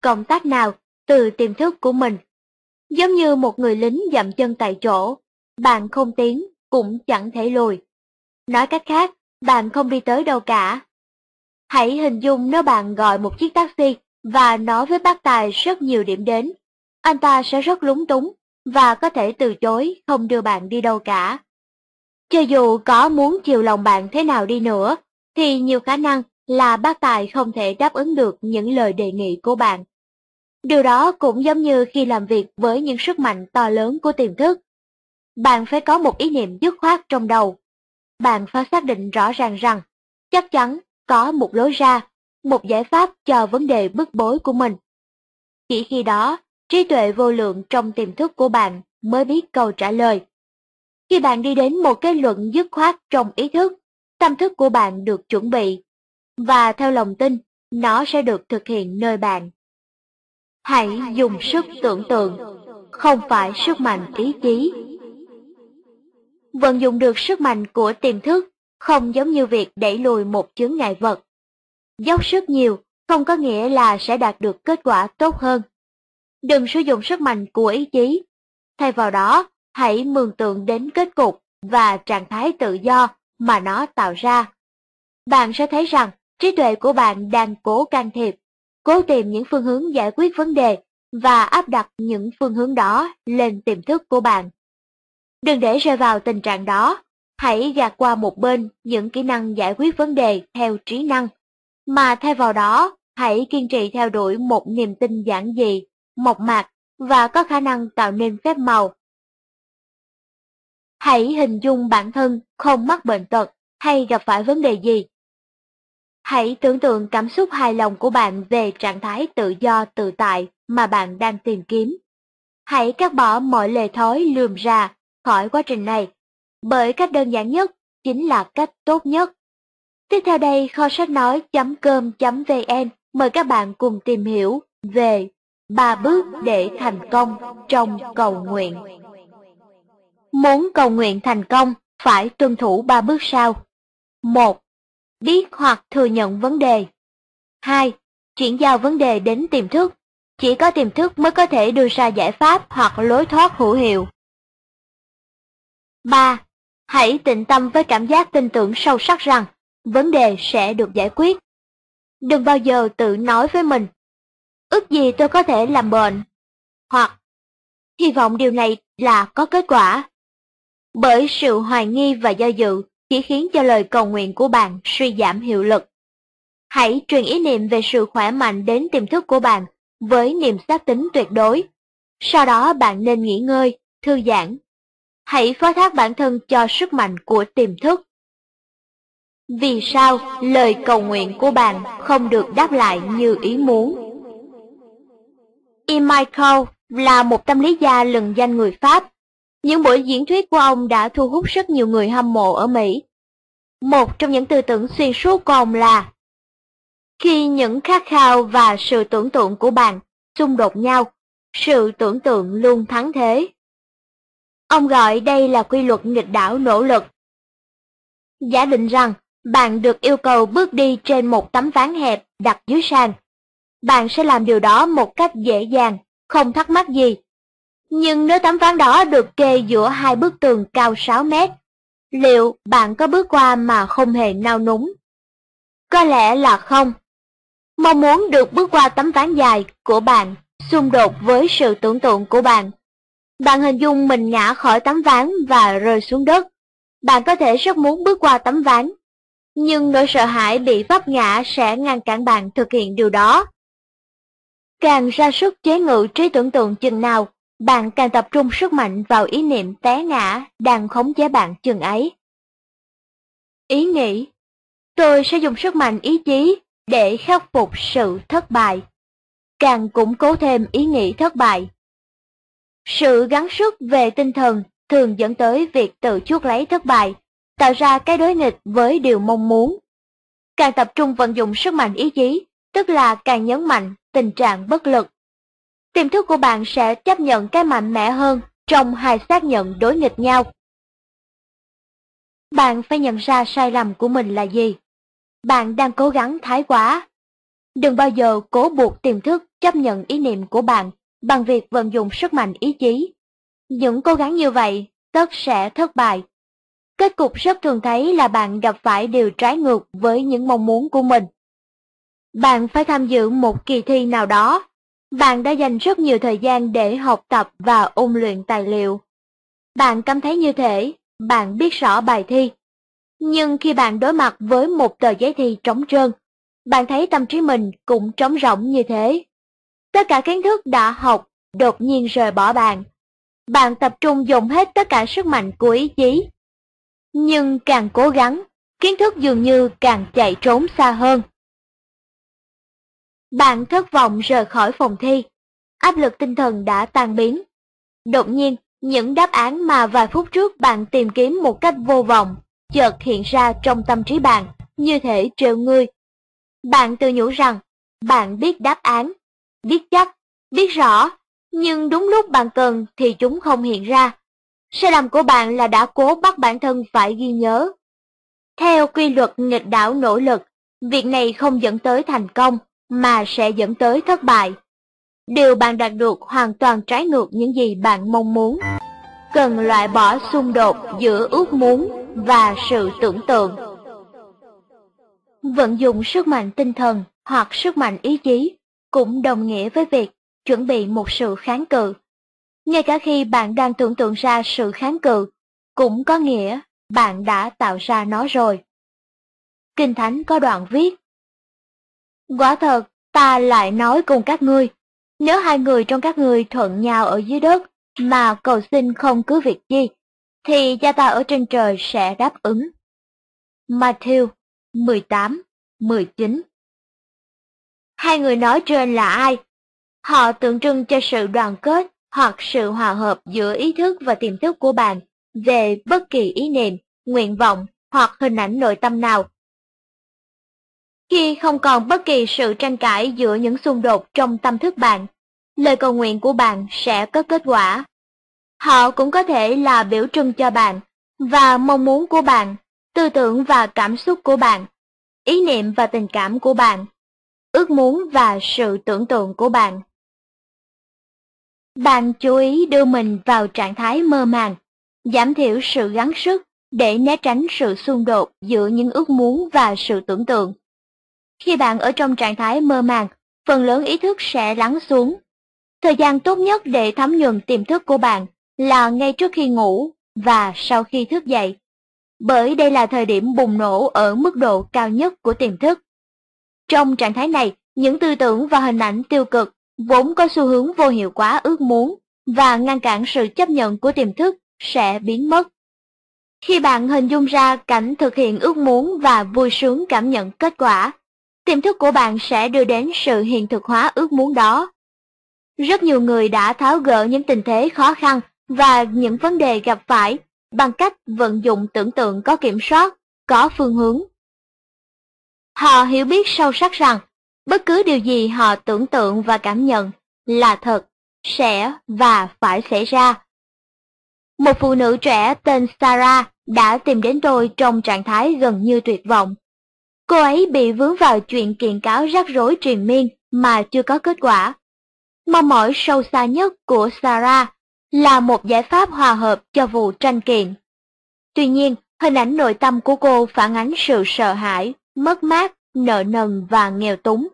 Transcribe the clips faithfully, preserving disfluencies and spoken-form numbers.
công tác nào từ tiềm thức của mình. Giống như một người lính dậm chân tại chỗ, bạn không tiến cũng chẳng thể lùi. Nói cách khác, bạn không đi tới đâu cả. Hãy hình dung nếu bạn gọi một chiếc taxi và nói với bác tài rất nhiều điểm đến, anh ta sẽ rất lúng túng và có thể từ chối không đưa bạn đi đâu cả. Cho dù có muốn chiều lòng bạn thế nào đi nữa, thì nhiều khả năng là bác tài không thể đáp ứng được những lời đề nghị của bạn. Điều đó cũng giống như khi làm việc với những sức mạnh to lớn của tiềm thức. Bạn phải có một ý niệm dứt khoát trong đầu. Bạn phải xác định rõ ràng rằng chắc chắn có một lối ra, một giải pháp cho vấn đề bức bối của mình. Chỉ khi đó, trí tuệ vô lượng trong tiềm thức của bạn mới biết câu trả lời. Khi bạn đi đến một kết luận dứt khoát trong ý thức, tâm thức của bạn được chuẩn bị, và theo lòng tin, nó sẽ được thực hiện nơi bạn. Hãy dùng sức tưởng tượng, không phải sức mạnh ý chí. Vận dụng được sức mạnh của tiềm thức không giống như việc đẩy lùi một chướng ngại vật. Dốc sức nhiều không có nghĩa là sẽ đạt được kết quả tốt hơn. Đừng sử dụng sức mạnh của ý chí. Thay vào đó, hãy mường tượng đến kết cục và trạng thái tự do mà nó tạo ra. Bạn sẽ thấy rằng trí tuệ của bạn đang cố can thiệp, cố tìm những phương hướng giải quyết vấn đề và áp đặt những phương hướng đó lên tiềm thức của bạn. Đừng để rơi vào tình trạng đó, hãy gạt qua một bên những kỹ năng giải quyết vấn đề theo trí năng, mà thay vào đó, hãy kiên trì theo đuổi một niềm tin giản dị, mộc mạc và có khả năng tạo nên phép màu. Hãy hình dung bản thân không mắc bệnh tật hay gặp phải vấn đề gì. Hãy tưởng tượng cảm xúc hài lòng của bạn về trạng thái tự do tự tại mà bạn đang tìm kiếm. Hãy cắt bỏ mọi lề thói lườm rà khỏi quá trình này, bởi cách đơn giản nhất chính là cách tốt nhất. Tiếp theo đây, kho sách nói chấm com chấm vn mời các bạn cùng tìm hiểu về ba bước để thành công trong cầu nguyện. Muốn cầu nguyện thành công, phải tuân thủ ba bước sau. một. Biết hoặc thừa nhận vấn đề. hai. Chuyển giao vấn đề đến tiềm thức. Chỉ có tiềm thức mới có thể đưa ra giải pháp hoặc lối thoát hữu hiệu. ba. Hãy tịnh tâm với cảm giác tin tưởng sâu sắc rằng vấn đề sẽ được giải quyết. Đừng bao giờ tự nói với mình, ước gì tôi có thể làm bệnh, hoặc hy vọng điều này là có kết quả. Bởi sự hoài nghi và do dự chỉ khiến cho lời cầu nguyện của bạn suy giảm hiệu lực. Hãy truyền ý niệm về sự khỏe mạnh đến tiềm thức của bạn với niềm xác tín tuyệt đối. Sau đó bạn nên nghỉ ngơi, thư giãn. Hãy phó thác bản thân cho sức mạnh của tiềm thức. Vì sao lời cầu nguyện của bạn không được đáp lại như ý muốn? Immanuel là một tâm lý gia lừng danh người Pháp. Những buổi diễn thuyết của ông đã thu hút rất nhiều người hâm mộ ở Mỹ. Một trong những tư tưởng xuyên suốt của ông là: khi những khát khao và sự tưởng tượng của bạn xung đột nhau, sự tưởng tượng luôn thắng thế. Ông gọi đây là quy luật nghịch đảo nỗ lực. Giả định rằng bạn được yêu cầu bước đi trên một tấm ván hẹp đặt dưới sàn. Bạn sẽ làm điều đó một cách dễ dàng, không thắc mắc gì. Nhưng nếu tấm ván đó được kê giữa hai bức tường cao sáu mét, liệu bạn có bước qua mà không hề nao núng? Có lẽ là không. Mong muốn được bước qua tấm ván dài của bạn xung đột với sự tưởng tượng của bạn. Bạn hình dung mình ngã khỏi tấm ván và rơi xuống đất. Bạn có thể rất muốn bước qua tấm ván, nhưng nỗi sợ hãi bị vấp ngã sẽ ngăn cản bạn thực hiện điều đó. Càng ra sức chế ngự trí tưởng tượng chừng nào, bạn càng tập trung sức mạnh vào ý niệm té ngã đang khống chế bạn chừng ấy. Ý nghĩ, tôi sẽ dùng sức mạnh ý chí để khắc phục sự thất bại, càng củng cố thêm ý nghĩ thất bại. Sự gắng sức về tinh thần thường dẫn tới việc tự chuốc lấy thất bại, tạo ra cái đối nghịch với điều mong muốn. Càng tập trung vận dụng sức mạnh ý chí, tức là càng nhấn mạnh tình trạng bất lực. Tiềm thức của bạn sẽ chấp nhận cái mạnh mẽ hơn trong hai xác nhận đối nghịch nhau. Bạn phải nhận ra sai lầm của mình là gì. Bạn đang cố gắng thái quá. Đừng bao giờ cố buộc tiềm thức chấp nhận ý niệm của bạn bằng việc vận dụng sức mạnh ý chí. Những cố gắng như vậy tất sẽ thất bại. Kết cục rất thường thấy là bạn gặp phải điều trái ngược với những mong muốn của mình. Bạn phải tham dự một kỳ thi nào đó. Bạn đã dành rất nhiều thời gian để học tập và ôn luyện tài liệu. Bạn cảm thấy như thể bạn biết rõ bài thi. Nhưng khi bạn đối mặt với một tờ giấy thi trống trơn, bạn thấy tâm trí mình cũng trống rỗng như thế. Tất cả kiến thức đã học đột nhiên rời bỏ bạn. Bạn tập trung dùng hết tất cả sức mạnh của ý chí. Nhưng càng cố gắng, kiến thức dường như càng chạy trốn xa hơn. Bạn thất vọng rời khỏi phòng thi. Áp lực tinh thần đã tan biến. Đột nhiên, những đáp án mà vài phút trước bạn tìm kiếm một cách vô vọng chợt hiện ra trong tâm trí bạn, như thể trêu ngươi. Bạn tự nhủ rằng bạn biết đáp án, biết chắc, biết rõ, nhưng đúng lúc bạn cần thì chúng không hiện ra. Sai lầm của bạn là đã cố bắt bản thân phải ghi nhớ. Theo quy luật nghịch đảo nỗ lực, việc này không dẫn tới thành công mà sẽ dẫn tới thất bại. Điều bạn đạt được hoàn toàn trái ngược những gì bạn mong muốn. Cần loại bỏ xung đột giữa ước muốn và sự tưởng tượng. Vận dụng sức mạnh tinh thần hoặc sức mạnh ý chí cũng đồng nghĩa với việc chuẩn bị một sự kháng cự. Ngay cả khi bạn đang tưởng tượng ra sự kháng cự, cũng có nghĩa bạn đã tạo ra nó rồi. Kinh Thánh có đoạn viết: Quả thật, ta lại nói cùng các ngươi, nếu hai người trong các ngươi thuận nhau ở dưới đất mà cầu xin không cứ việc chi, thì Cha ta ở trên trời sẽ đáp ứng. Matthew mười tám, mười chín. Hai người nói trên là ai? Họ tượng trưng cho sự đoàn kết hoặc sự hòa hợp giữa ý thức và tiềm thức của bạn về bất kỳ ý niệm, nguyện vọng hoặc hình ảnh nội tâm nào. Khi không còn bất kỳ sự tranh cãi giữa những xung đột trong tâm thức bạn, lời cầu nguyện của bạn sẽ có kết quả. Họ cũng có thể là biểu trưng cho bạn và mong muốn của bạn, tư tưởng và cảm xúc của bạn, ý niệm và tình cảm của bạn, ước muốn và sự tưởng tượng của bạn. Bạn chú ý đưa mình vào trạng thái mơ màng, giảm thiểu sự gắng sức để né tránh sự xung đột giữa những ước muốn và sự tưởng tượng. Khi bạn ở trong trạng thái mơ màng, phần lớn ý thức sẽ lắng xuống. Thời gian tốt nhất để thấm nhuần tiềm thức của bạn là ngay trước khi ngủ và sau khi thức dậy, bởi đây là thời điểm bùng nổ ở mức độ cao nhất của tiềm thức. Trong trạng thái này, những tư tưởng và hình ảnh tiêu cực vốn có xu hướng vô hiệu hóa ước muốn và ngăn cản sự chấp nhận của tiềm thức sẽ biến mất. Khi bạn hình dung ra cảnh thực hiện ước muốn và vui sướng cảm nhận kết quả, tiềm thức của bạn sẽ đưa đến sự hiện thực hóa ước muốn đó. Rất nhiều người đã tháo gỡ những tình thế khó khăn và những vấn đề gặp phải bằng cách vận dụng tưởng tượng có kiểm soát, có phương hướng. Họ hiểu biết sâu sắc rằng bất cứ điều gì họ tưởng tượng và cảm nhận là thật, sẽ và phải xảy ra. Một phụ nữ trẻ tên Sarah đã tìm đến tôi trong trạng thái gần như tuyệt vọng. Cô ấy bị vướng vào chuyện kiện cáo rắc rối triền miên mà chưa có kết quả. Mong mỏi sâu xa nhất của Sarah là một giải pháp hòa hợp cho vụ tranh kiện. Tuy nhiên, hình ảnh nội tâm của cô phản ánh sự sợ hãi, mất mát, nợ nần và nghèo túng.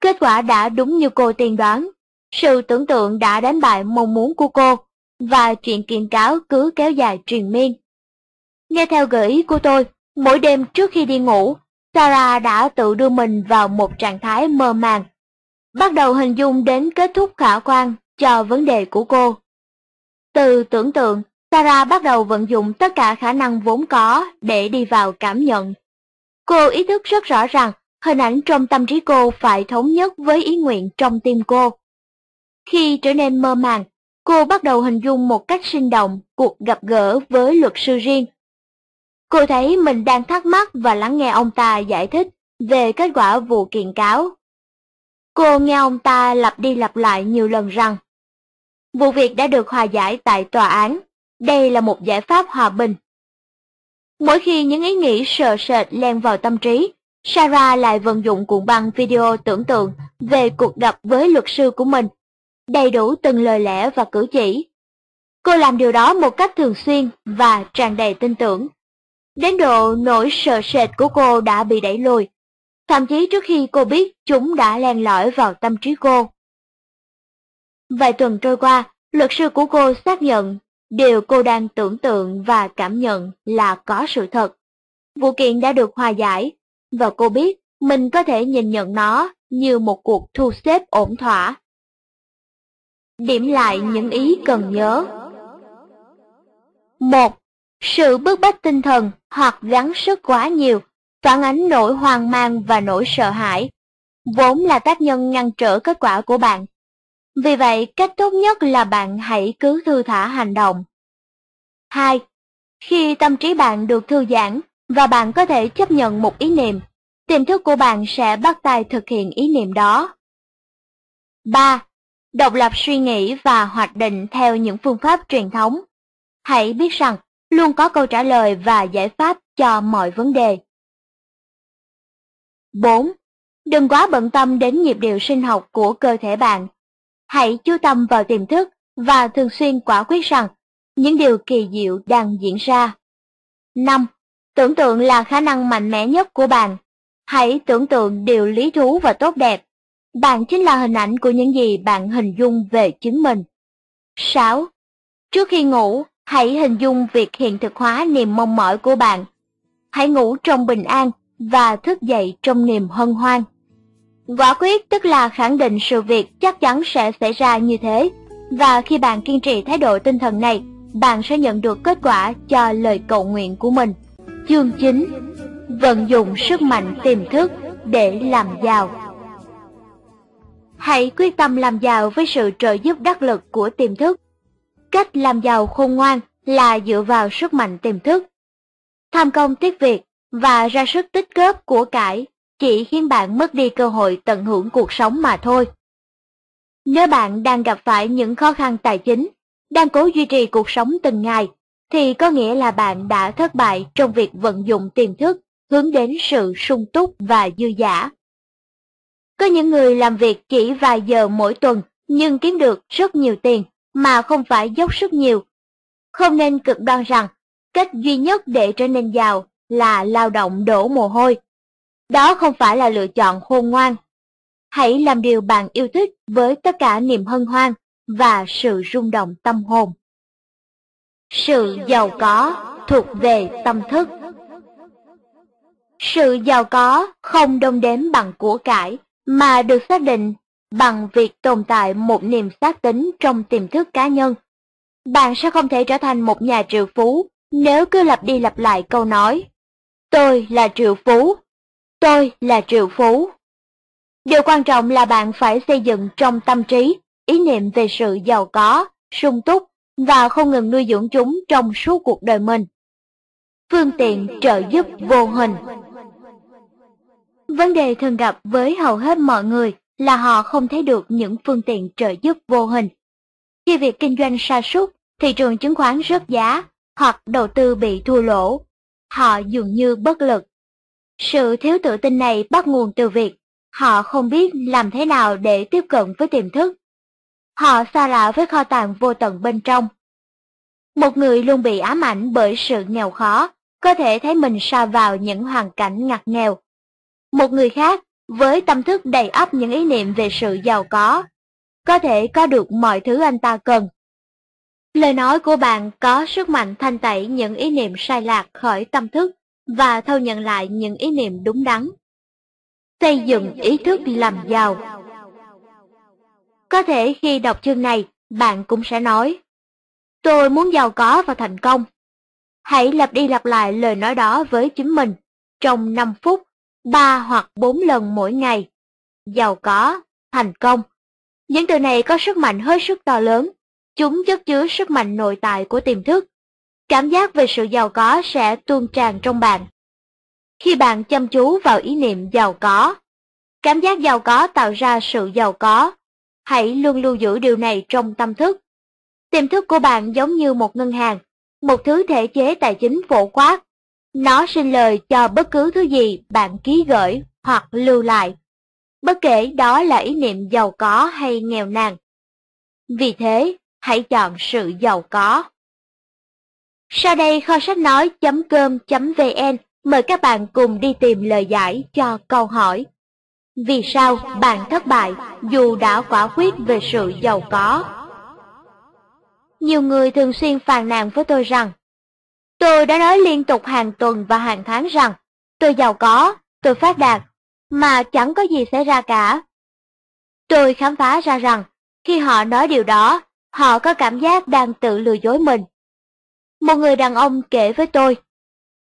Kết quả đã đúng như cô tiên đoán, sự tưởng tượng đã đánh bại mong muốn của cô, và chuyện kiện cáo cứ kéo dài triền miên. Nghe theo gợi ý của tôi, mỗi đêm trước khi đi ngủ, Sarah đã tự đưa mình vào một trạng thái mơ màng, bắt đầu hình dung đến kết thúc khả quan cho vấn đề của cô. Từ tưởng tượng, Sarah bắt đầu vận dụng tất cả khả năng vốn có để đi vào cảm nhận. Cô ý thức rất rõ rằng hình ảnh trong tâm trí cô phải thống nhất với ý nguyện trong tim cô. Khi trở nên mơ màng, cô bắt đầu hình dung một cách sinh động cuộc gặp gỡ với luật sư riêng. Cô thấy mình đang thắc mắc và lắng nghe ông ta giải thích về kết quả vụ kiện cáo. Cô nghe ông ta lặp đi lặp lại nhiều lần rằng vụ việc đã được hòa giải tại tòa án, đây là một giải pháp hòa bình. Mỗi khi những ý nghĩ sợ sệt len vào tâm trí, Sarah lại vận dụng cuộn băng video tưởng tượng về cuộc gặp với luật sư của mình, đầy đủ từng lời lẽ và cử chỉ. Cô làm điều đó một cách thường xuyên và tràn đầy tin tưởng, đến độ nỗi sợ sệt của cô đã bị đẩy lùi, thậm chí trước khi cô biết chúng đã len lỏi vào tâm trí cô. Vài tuần trôi qua, luật sư của cô xác nhận điều cô đang tưởng tượng và cảm nhận là có sự thật. Vụ kiện đã được hòa giải, và cô biết mình có thể nhìn nhận nó như một cuộc thu xếp ổn thỏa. Điểm lại những ý cần nhớ. Một. Sự bức bách tinh thần hoặc gắng sức quá nhiều phản ánh nỗi hoang mang và nỗi sợ hãi, vốn là tác nhân ngăn trở kết quả của bạn. Vì vậy, cách tốt nhất là bạn hãy cứ thư thả hành động. Hai. Khi tâm trí bạn được thư giãn và bạn có thể chấp nhận một ý niệm, tiềm thức của bạn sẽ bắt tay thực hiện ý niệm đó. Ba. Độc lập suy nghĩ và hoạch định theo những phương pháp truyền thống. Hãy biết rằng luôn có câu trả lời và giải pháp cho mọi vấn đề. Bốn. Đừng quá bận tâm đến nhịp điệu sinh học của cơ thể bạn. Hãy chú tâm vào tiềm thức và thường xuyên quả quyết rằng những điều kỳ diệu đang diễn ra. Năm. Tưởng tượng là khả năng mạnh mẽ nhất của bạn. Hãy tưởng tượng điều lý thú và tốt đẹp. Bạn chính là hình ảnh của những gì bạn hình dung về chính mình. Sáu. Trước khi ngủ, hãy hình dung việc hiện thực hóa niềm mong mỏi của bạn. Hãy ngủ trong bình an và thức dậy trong niềm hân hoan. Quả quyết tức là khẳng định sự việc chắc chắn sẽ xảy ra như thế, và khi bạn kiên trì thái độ tinh thần này, bạn sẽ nhận được kết quả cho lời cầu nguyện của mình. Chương chín. Vận dụng sức mạnh tiềm thức để làm giàu. Hãy quyết tâm làm giàu với sự trợ giúp đắc lực của tiềm thức. Cách làm giàu khôn ngoan là dựa vào sức mạnh tiềm thức. Tham công tiếc việc và ra sức tích góp của cải chỉ khiến bạn mất đi cơ hội tận hưởng cuộc sống mà thôi. Nếu bạn đang gặp phải những khó khăn tài chính, đang cố duy trì cuộc sống từng ngày, thì có nghĩa là bạn đã thất bại trong việc vận dụng tiềm thức hướng đến sự sung túc và dư dả. Có những người làm việc chỉ vài giờ mỗi tuần nhưng kiếm được rất nhiều tiền mà không phải dốc sức nhiều. Không nên cực đoan rằng cách duy nhất để trở nên giàu là lao động đổ mồ hôi. Đó không phải là lựa chọn khôn ngoan. Hãy làm điều bạn yêu thích với tất cả niềm hân hoan và sự rung động tâm hồn. Sự giàu có thuộc về tâm thức. Sự giàu có không đong đếm bằng của cải, mà được xác định bằng việc tồn tại một niềm xác tín trong tiềm thức cá nhân. Bạn sẽ không thể trở thành một nhà triệu phú nếu cứ lặp đi lặp lại câu nói: "Tôi là triệu phú, tôi là triệu phú." Điều quan trọng là bạn phải xây dựng trong tâm trí ý niệm về sự giàu có, sung túc và không ngừng nuôi dưỡng chúng trong suốt cuộc đời mình. Phương tiện trợ giúp vô hình. Vấn đề thường gặp với hầu hết mọi người là họ không thấy được những phương tiện trợ giúp vô hình. Khi việc kinh doanh sa sút, thị trường chứng khoán rớt giá hoặc đầu tư bị thua lỗ, họ dường như bất lực. Sự thiếu tự tin này bắt nguồn từ việc họ không biết làm thế nào để tiếp cận với tiềm thức. Họ xa lạ với kho tàng vô tận bên trong. Một người luôn bị ám ảnh bởi sự nghèo khó, có thể thấy mình sa vào những hoàn cảnh ngặt nghèo. Một người khác, với tâm thức đầy ắp những ý niệm về sự giàu có, có thể có được mọi thứ anh ta cần. Lời nói của bạn có sức mạnh thanh tẩy những ý niệm sai lạc khỏi tâm thức và thâu nhận lại những ý niệm đúng đắn. Xây dựng ý thức làm giàu. Có thể khi đọc chương này, bạn cũng sẽ nói: "Tôi muốn giàu có và thành công." Hãy lặp đi lặp lại lời nói đó với chính mình trong năm phút, ba hoặc bốn lần mỗi ngày. Giàu có, thành công. Những từ này có sức mạnh hết sức to lớn. Chúng chất chứa sức mạnh nội tại của tiềm thức. Cảm giác về sự giàu có sẽ tuôn tràn trong bạn. Khi bạn chăm chú vào ý niệm giàu có, cảm giác giàu có tạo ra sự giàu có. Hãy luôn lưu giữ điều này trong tâm thức. Tiềm thức của bạn giống như một ngân hàng, một thứ thể chế tài chính phổ quát. Nó sinh lời cho bất cứ thứ gì bạn ký gửi hoặc lưu lại, bất kể đó là ý niệm giàu có hay nghèo nàn. Vì thế, hãy chọn sự giàu có. Sau đây kho sách nói chấm com chấm vn mời các bạn cùng đi tìm lời giải cho câu hỏi: vì sao bạn thất bại dù đã quả quyết về sự giàu có? Nhiều người thường xuyên phàn nàn với tôi rằng: tôi đã nói liên tục hàng tuần và hàng tháng rằng tôi giàu có, tôi phát đạt, mà chẳng có gì xảy ra cả. Tôi khám phá ra rằng khi họ nói điều đó, họ có cảm giác đang tự lừa dối mình. Một người đàn ông kể với tôi: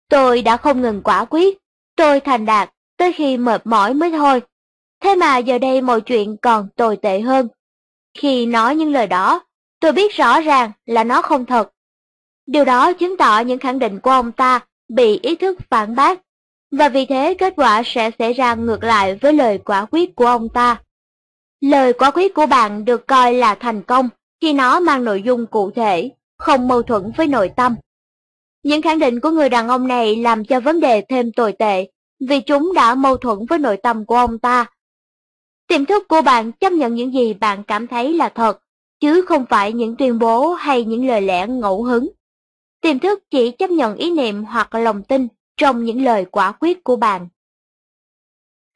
tôi đã không ngừng quả quyết, tôi thành đạt tới khi mệt mỏi mới thôi. Thế mà giờ đây mọi chuyện còn tồi tệ hơn. Khi nói những lời đó, tôi biết rõ ràng là nó không thật. Điều đó chứng tỏ những khẳng định của ông ta bị ý thức phản bác, và vì thế kết quả sẽ xảy ra ngược lại với lời quả quyết của ông ta. Lời quả quyết của bạn được coi là thành công khi nó mang nội dung cụ thể, không mâu thuẫn với nội tâm. Những khẳng định của người đàn ông này làm cho vấn đề thêm tồi tệ, vì chúng đã mâu thuẫn với nội tâm của ông ta. Tiềm thức của bạn chấp nhận những gì bạn cảm thấy là thật, chứ không phải những tuyên bố hay những lời lẽ ngẫu hứng. Tiềm thức chỉ chấp nhận ý niệm hoặc lòng tin trong những lời quả quyết của bạn.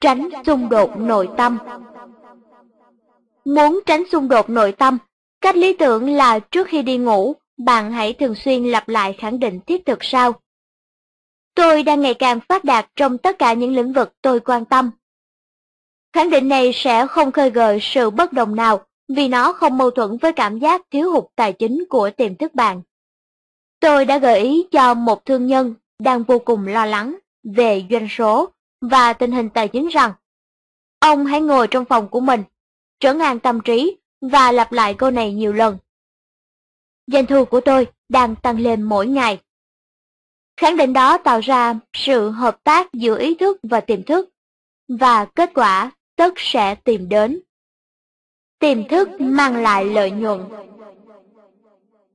Tránh xung đột nội tâm. Muốn tránh xung đột nội tâm, cách lý tưởng là trước khi đi ngủ, bạn hãy thường xuyên lặp lại khẳng định thiết thực sau: tôi đang ngày càng phát đạt trong tất cả những lĩnh vực tôi quan tâm. Khẳng định này sẽ không khơi gợi sự bất đồng nào, vì nó không mâu thuẫn với cảm giác thiếu hụt tài chính của tiềm thức bạn. Tôi đã gợi ý cho một thương nhân đang vô cùng lo lắng về doanh số và tình hình tài chính rằng ông hãy ngồi trong phòng của mình, trấn an tâm trí và lặp lại câu này nhiều lần: doanh thu của tôi đang tăng lên mỗi ngày. Khẳng định đó tạo ra sự hợp tác giữa ý thức và tiềm thức, và kết quả tất sẽ tìm đến. Tiềm thức mang lại lợi nhuận.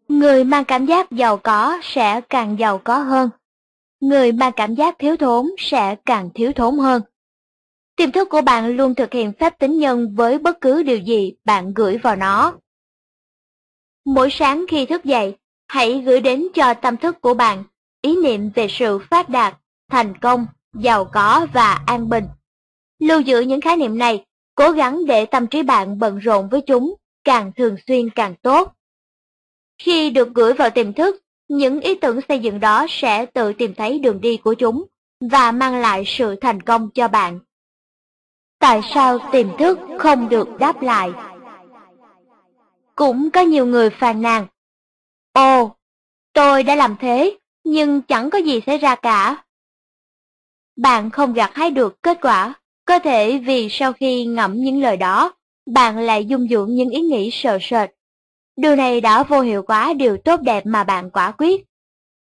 Người mang cảm giác giàu có sẽ càng giàu có hơn. Người mang cảm giác thiếu thốn sẽ càng thiếu thốn hơn. Tiềm thức của bạn luôn thực hiện phép tính nhân với bất cứ điều gì bạn gửi vào nó. Mỗi sáng khi thức dậy, hãy gửi đến cho tâm thức của bạn ý niệm về sự phát đạt, thành công, giàu có và an bình. Lưu giữ những khái niệm này, cố gắng để tâm trí bạn bận rộn với chúng, càng thường xuyên càng tốt. Khi được gửi vào tiềm thức, những ý tưởng xây dựng đó sẽ tự tìm thấy đường đi của chúng và mang lại sự thành công cho bạn. Tại sao tiềm thức không được đáp lại? Cũng có nhiều người phàn nàn: ồ, tôi đã làm thế, nhưng chẳng có gì xảy ra cả. Bạn không gặt hái được kết quả, có thể vì sau khi ngẫm những lời đó, bạn lại dung dưỡng những ý nghĩ sợ sệt. Điều này đã vô hiệu hóa điều tốt đẹp mà bạn quả quyết.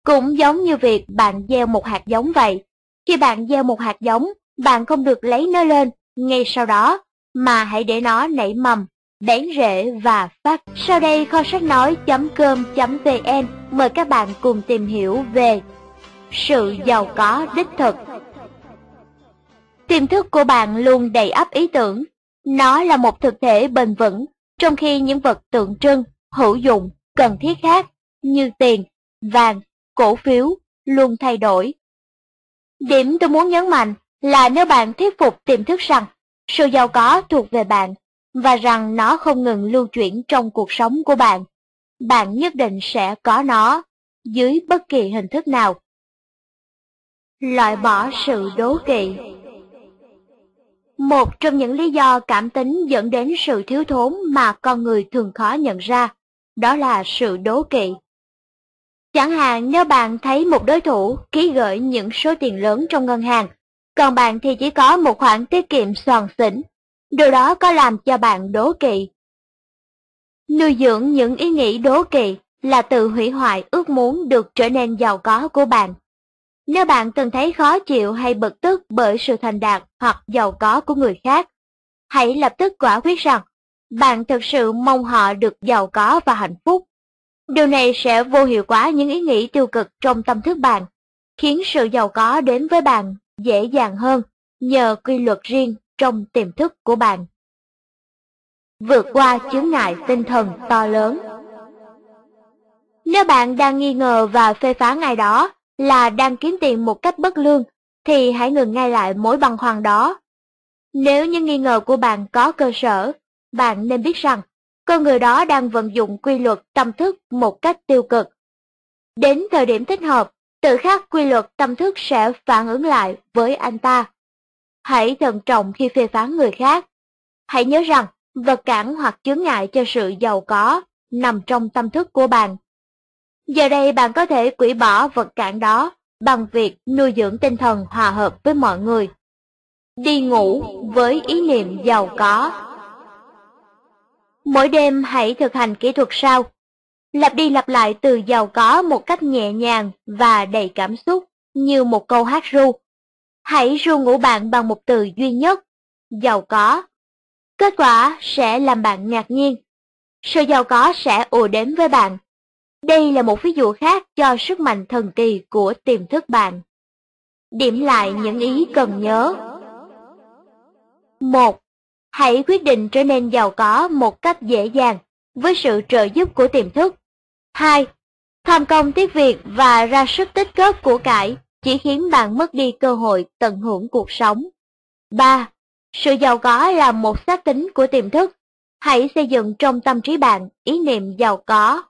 Cũng giống như việc bạn gieo một hạt giống vậy. Khi bạn gieo một hạt giống, bạn không được lấy nó lên ngay sau đó, mà hãy để nó nảy mầm, bén rễ và phát. Sau đây kho sách nói chấm com chấm vn mời các bạn cùng tìm hiểu về sự giàu có đích thực. Tiềm thức của bạn luôn đầy ắp ý tưởng. Nó là một thực thể bền vững, trong khi những vật tượng trưng, hữu dụng, cần thiết khác như tiền, vàng, cổ phiếu luôn thay đổi. Điểm tôi muốn nhấn mạnh là nếu bạn thuyết phục tiềm thức rằng sự giàu có thuộc về bạn và rằng nó không ngừng lưu chuyển trong cuộc sống của bạn, bạn nhất định sẽ có nó dưới bất kỳ hình thức nào. Loại bỏ sự đố kỵ. Một trong những lý do cảm tính dẫn đến sự thiếu thốn mà con người thường khó nhận ra, đó là sự đố kỵ. Chẳng hạn nếu bạn thấy một đối thủ ký gửi những số tiền lớn trong ngân hàng, còn bạn thì chỉ có một khoản tiết kiệm xoàng xỉnh, điều đó có làm cho bạn đố kỵ. Nuôi dưỡng những ý nghĩ đố kỵ là tự hủy hoại ước muốn được trở nên giàu có của bạn. Nếu bạn từng thấy khó chịu hay bực tức bởi sự thành đạt hoặc giàu có của người khác, hãy lập tức quả quyết rằng bạn thực sự mong họ được giàu có và hạnh phúc. Điều này sẽ vô hiệu hóa những ý nghĩ tiêu cực trong tâm thức bạn, khiến sự giàu có đến với bạn dễ dàng hơn nhờ quy luật riêng trong tiềm thức của bạn. Vượt qua chướng ngại tinh thần to lớn. Nếu bạn đang nghi ngờ và phê phán ai đó là đang kiếm tiền một cách bất lương, thì hãy ngừng ngay lại mối băn khoăn đó. Nếu những nghi ngờ của bạn có cơ sở, bạn nên biết rằng con người đó đang vận dụng quy luật tâm thức một cách tiêu cực. Đến thời điểm thích hợp, tự khắc quy luật tâm thức sẽ phản ứng lại với anh ta. Hãy thận trọng khi phê phán người khác. Hãy nhớ rằng vật cản hoặc chướng ngại cho sự giàu có nằm trong tâm thức của bạn. Giờ đây bạn có thể quỷ bỏ vật cản đó bằng việc nuôi dưỡng tinh thần hòa hợp với mọi người. Đi ngủ với ý niệm giàu có. Mỗi đêm hãy thực hành kỹ thuật sau. Lặp đi lặp lại từ giàu có một cách nhẹ nhàng và đầy cảm xúc như một câu hát ru. Hãy ru ngủ bạn bằng một từ duy nhất, giàu có. Kết quả sẽ làm bạn ngạc nhiên. Sự giàu có sẽ ùa đến với bạn. Đây là một ví dụ khác cho sức mạnh thần kỳ của tiềm thức bạn. Điểm lại những ý cần nhớ. một. Hãy quyết định trở nên giàu có một cách dễ dàng với sự trợ giúp của tiềm thức. hai. Tham công tiếc việc và ra sức tích góp của cải chỉ khiến bạn mất đi cơ hội tận hưởng cuộc sống. ba. Sự giàu có là một xác tính của tiềm thức. Hãy xây dựng trong tâm trí bạn ý niệm giàu có.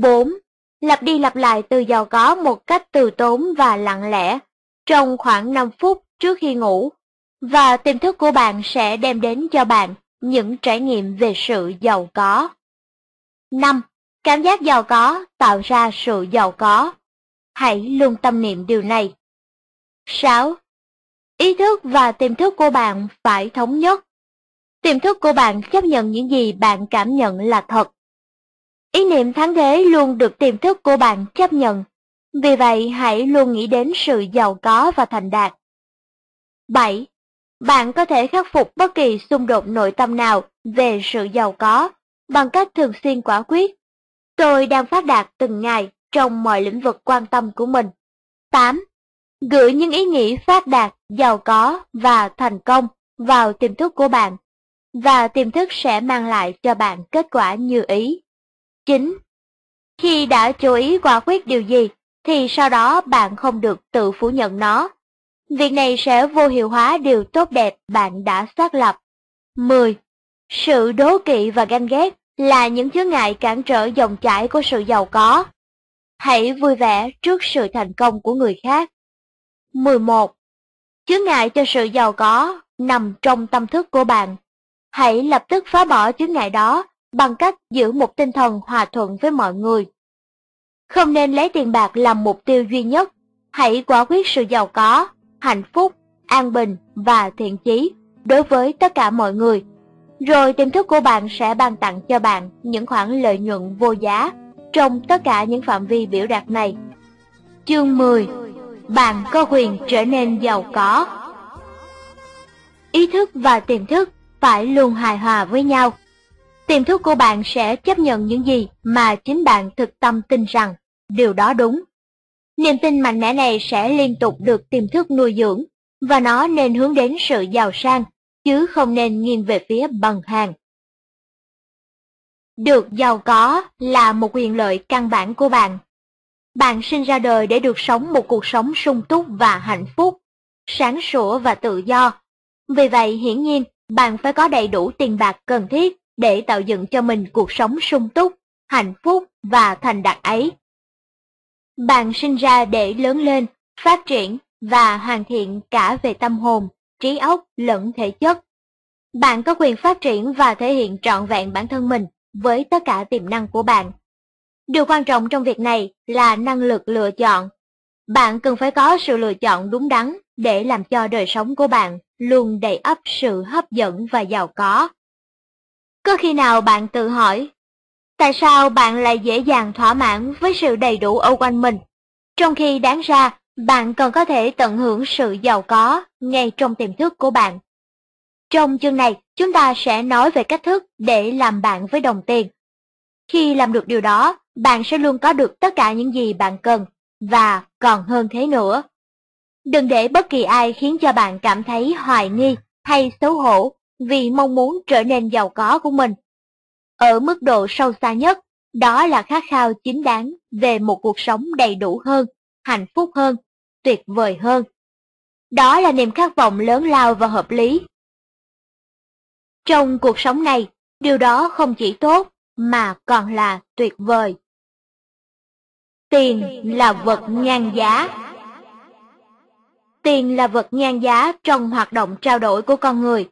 bốn. Lặp đi lặp lại từ giàu có một cách từ tốn và lặng lẽ trong khoảng năm phút trước khi ngủ, và tiềm thức của bạn sẽ đem đến cho bạn những trải nghiệm về sự giàu có. năm. Cảm giác giàu có tạo ra sự giàu có. Hãy luôn tâm niệm điều này. sáu. Ý thức và tiềm thức của bạn phải thống nhất. Tiềm thức của bạn chấp nhận những gì bạn cảm nhận là thật. Ý niệm thắng thế luôn được tiềm thức của bạn chấp nhận. Vì vậy, hãy luôn nghĩ đến sự giàu có và thành đạt. bảy. Bạn có thể khắc phục bất kỳ xung đột nội tâm nào về sự giàu có bằng cách thường xuyên quả quyết. Tôi đang phát đạt từng ngày trong mọi lĩnh vực quan tâm của mình. tám. Gửi những ý nghĩ phát đạt, giàu có và thành công vào tiềm thức của bạn, và tiềm thức sẽ mang lại cho bạn kết quả như ý. chín. Khi đã chú ý quả quyết điều gì, thì sau đó bạn không được tự phủ nhận nó. Việc này sẽ vô hiệu hóa điều tốt đẹp bạn đã xác lập. mười. Sự đố kỵ và ganh ghét là những chướng ngại cản trở dòng chảy của sự giàu có. Hãy vui vẻ trước sự thành công của người khác. mười một. Chướng ngại cho sự giàu có nằm trong tâm thức của bạn. Hãy lập tức phá bỏ chướng ngại đó bằng cách giữ một tinh thần hòa thuận với mọi người. Không nên lấy tiền bạc làm mục tiêu duy nhất. Hãy quả quyết sự giàu có, hạnh phúc, an bình và thiện chí đối với tất cả mọi người. Rồi tiềm thức của bạn sẽ ban tặng cho bạn những khoản lợi nhuận vô giá trong tất cả những phạm vi biểu đạt này. Chương mười. Bạn có quyền trở nên giàu có. Ý thức và tiềm thức phải luôn hài hòa với nhau. Tiềm thức của bạn sẽ chấp nhận những gì mà chính bạn thực tâm tin rằng điều đó đúng. Niềm tin mạnh mẽ này sẽ liên tục được tiềm thức nuôi dưỡng, và nó nên hướng đến sự giàu sang, chứ không nên nghiêng về phía bằng hàng. Được giàu có là một quyền lợi căn bản của bạn. Bạn sinh ra đời để được sống một cuộc sống sung túc và hạnh phúc, sáng sủa và tự do. Vì vậy, hiển nhiên, bạn phải có đầy đủ tiền bạc cần thiết để tạo dựng cho mình cuộc sống sung túc, hạnh phúc và thành đạt ấy. Bạn sinh ra để lớn lên, phát triển và hoàn thiện cả về tâm hồn, trí óc lẫn thể chất. Bạn có quyền phát triển và thể hiện trọn vẹn bản thân mình với tất cả tiềm năng của bạn. Điều quan trọng trong việc này là năng lực lựa chọn. Bạn cần phải có sự lựa chọn đúng đắn để làm cho đời sống của bạn luôn đầy ắp sự hấp dẫn và giàu có. Có khi nào bạn tự hỏi, tại sao bạn lại dễ dàng thỏa mãn với sự đầy đủ ở quanh mình, trong khi đáng ra bạn còn có thể tận hưởng sự giàu có ngay trong tiềm thức của bạn? Trong chương này, chúng ta sẽ nói về cách thức để làm bạn với đồng tiền. Khi làm được điều đó, bạn sẽ luôn có được tất cả những gì bạn cần, và còn hơn thế nữa. Đừng để bất kỳ ai khiến cho bạn cảm thấy hoài nghi hay xấu hổ vì mong muốn trở nên giàu có của mình. Ở mức độ sâu xa nhất, đó là khát khao chính đáng về một cuộc sống đầy đủ hơn, hạnh phúc hơn, tuyệt vời hơn. Đó là niềm khát vọng lớn lao và hợp lý. Trong cuộc sống này, điều đó không chỉ tốt mà còn là tuyệt vời. Tiền là vật ngang giá. Tiền là vật ngang giá trong hoạt động trao đổi của con người.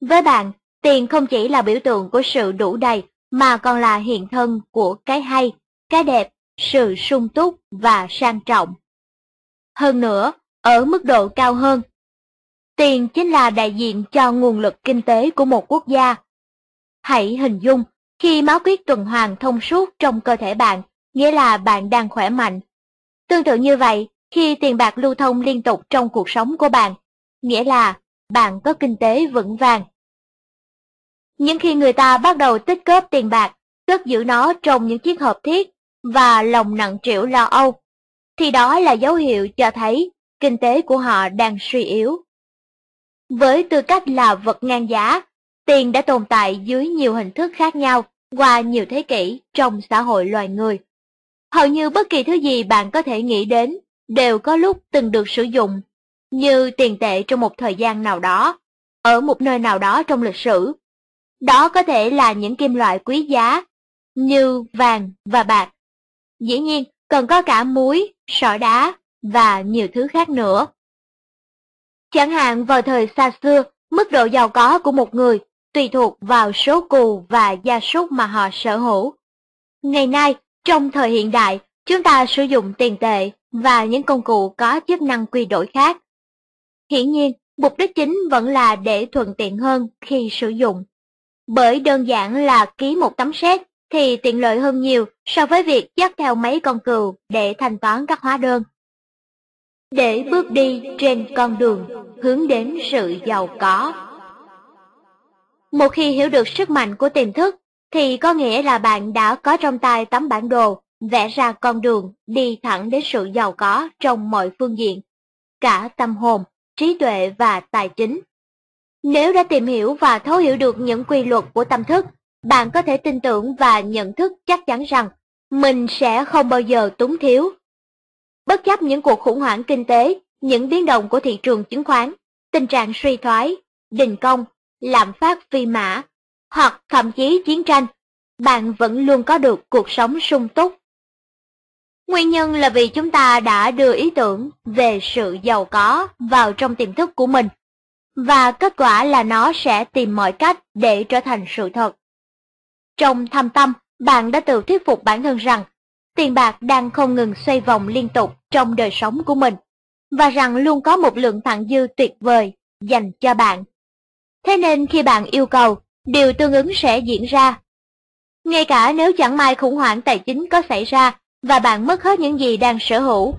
Với bạn, tiền không chỉ là biểu tượng của sự đủ đầy mà còn là hiện thân của cái hay, cái đẹp, sự sung túc và sang trọng. Hơn nữa, ở mức độ cao hơn, tiền chính là đại diện cho nguồn lực kinh tế của một quốc gia. Hãy hình dung, khi máu huyết tuần hoàn thông suốt trong cơ thể bạn, nghĩa là bạn đang khỏe mạnh. Tương tự như vậy, khi tiền bạc lưu thông liên tục trong cuộc sống của bạn, nghĩa là bạn có kinh tế vững vàng. Nhưng khi người ta bắt đầu tích góp tiền bạc, cất giữ nó trong những chiếc hộp thiếc và lòng nặng trĩu lo âu, thì đó là dấu hiệu cho thấy kinh tế của họ đang suy yếu. Với tư cách là vật ngang giá, tiền đã tồn tại dưới nhiều hình thức khác nhau qua nhiều thế kỷ trong xã hội loài người. Hầu như bất kỳ thứ gì bạn có thể nghĩ đến đều có lúc từng được sử dụng như tiền tệ trong một thời gian nào đó, ở một nơi nào đó trong lịch sử. Đó có thể là những kim loại quý giá như vàng và bạc. Dĩ nhiên, còn có cả muối, sỏi đá và nhiều thứ khác nữa. Chẳng hạn vào thời xa xưa, mức độ giàu có của một người tùy thuộc vào số cừu và gia súc mà họ sở hữu. Ngày nay, trong thời hiện đại, chúng ta sử dụng tiền tệ và những công cụ có chức năng quy đổi khác. Hiển nhiên, mục đích chính vẫn là để thuận tiện hơn khi sử dụng. Bởi đơn giản là ký một tấm séc thì tiện lợi hơn nhiều so với việc dắt theo mấy con cừu để thanh toán các hóa đơn. Để bước đi trên con đường hướng đến sự giàu có. Một khi hiểu được sức mạnh của tiềm thức, thì có nghĩa là bạn đã có trong tay tấm bản đồ vẽ ra con đường đi thẳng đến sự giàu có trong mọi phương diện, cả tâm hồn, trí tuệ và tài chính. Nếu đã tìm hiểu và thấu hiểu được những quy luật của tâm thức, bạn có thể tin tưởng và nhận thức chắc chắn rằng mình sẽ không bao giờ túng thiếu. Bất chấp những cuộc khủng hoảng kinh tế, những biến động của thị trường chứng khoán, tình trạng suy thoái, đình công, lạm phát phi mã, hoặc thậm chí chiến tranh, bạn vẫn luôn có được cuộc sống sung túc. Nguyên nhân là vì chúng ta đã đưa ý tưởng về sự giàu có vào trong tiềm thức của mình, và kết quả là nó sẽ tìm mọi cách để trở thành sự thật. Trong thâm tâm, bạn đã tự thuyết phục bản thân rằng tiền bạc đang không ngừng xoay vòng liên tục trong đời sống của mình, và rằng luôn có một lượng thặng dư tuyệt vời dành cho bạn. Thế nên khi bạn yêu cầu, điều tương ứng sẽ diễn ra. Ngay cả nếu chẳng may khủng hoảng tài chính có xảy ra và bạn mất hết những gì đang sở hữu,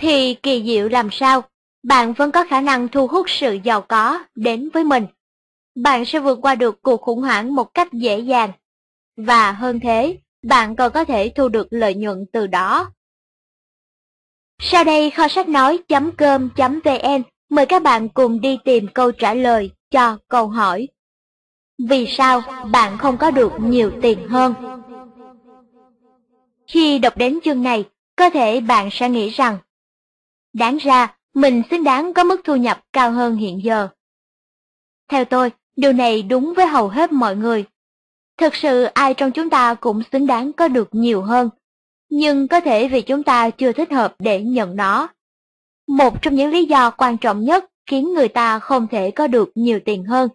thì kỳ diệu làm sao, bạn vẫn có khả năng thu hút sự giàu có đến với mình. Bạn sẽ vượt qua được cuộc khủng hoảng một cách dễ dàng. Và hơn thế, bạn còn có thể thu được lợi nhuận từ đó. Sau đây, kho sách nói chấm com chấm vn mời các bạn cùng đi tìm câu trả lời cho câu hỏi: vì sao bạn không có được nhiều tiền hơn? Khi đọc đến chương này, có thể bạn sẽ nghĩ rằng đáng ra mình xứng đáng có mức thu nhập cao hơn hiện giờ. Theo tôi, điều này đúng với hầu hết mọi người. Thực sự ai trong chúng ta cũng xứng đáng có được nhiều hơn, nhưng có thể vì chúng ta chưa thích hợp để nhận nó. Một trong những lý do quan trọng nhất khiến người ta không thể có được nhiều tiền hơn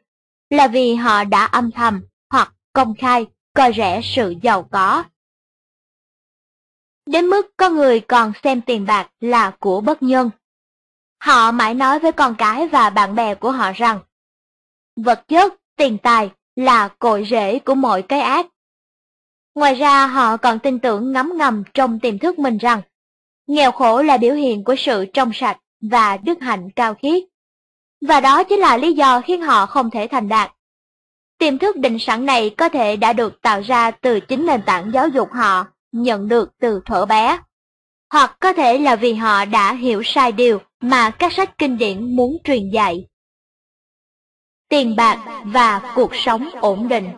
là vì họ đã âm thầm hoặc công khai coi rẻ sự giàu có. Đến mức có người còn xem tiền bạc là của bất nhân. Họ mãi nói với con cái và bạn bè của họ rằng vật chất, tiền tài là cội rễ của mọi cái ác. Ngoài ra họ còn tin tưởng ngấm ngầm trong tiềm thức mình rằng nghèo khổ là biểu hiện của sự trong sạch và đức hạnh cao khiết. Và đó chính là lý do khiến họ không thể thành đạt. Tiềm thức định sẵn này có thể đã được tạo ra từ chính nền tảng giáo dục họ nhận được từ thuở bé. hoặc có thể là vì họ đã hiểu sai điều mà các sách kinh điển muốn truyền dạy. Tiền bạc và cuộc sống ổn định.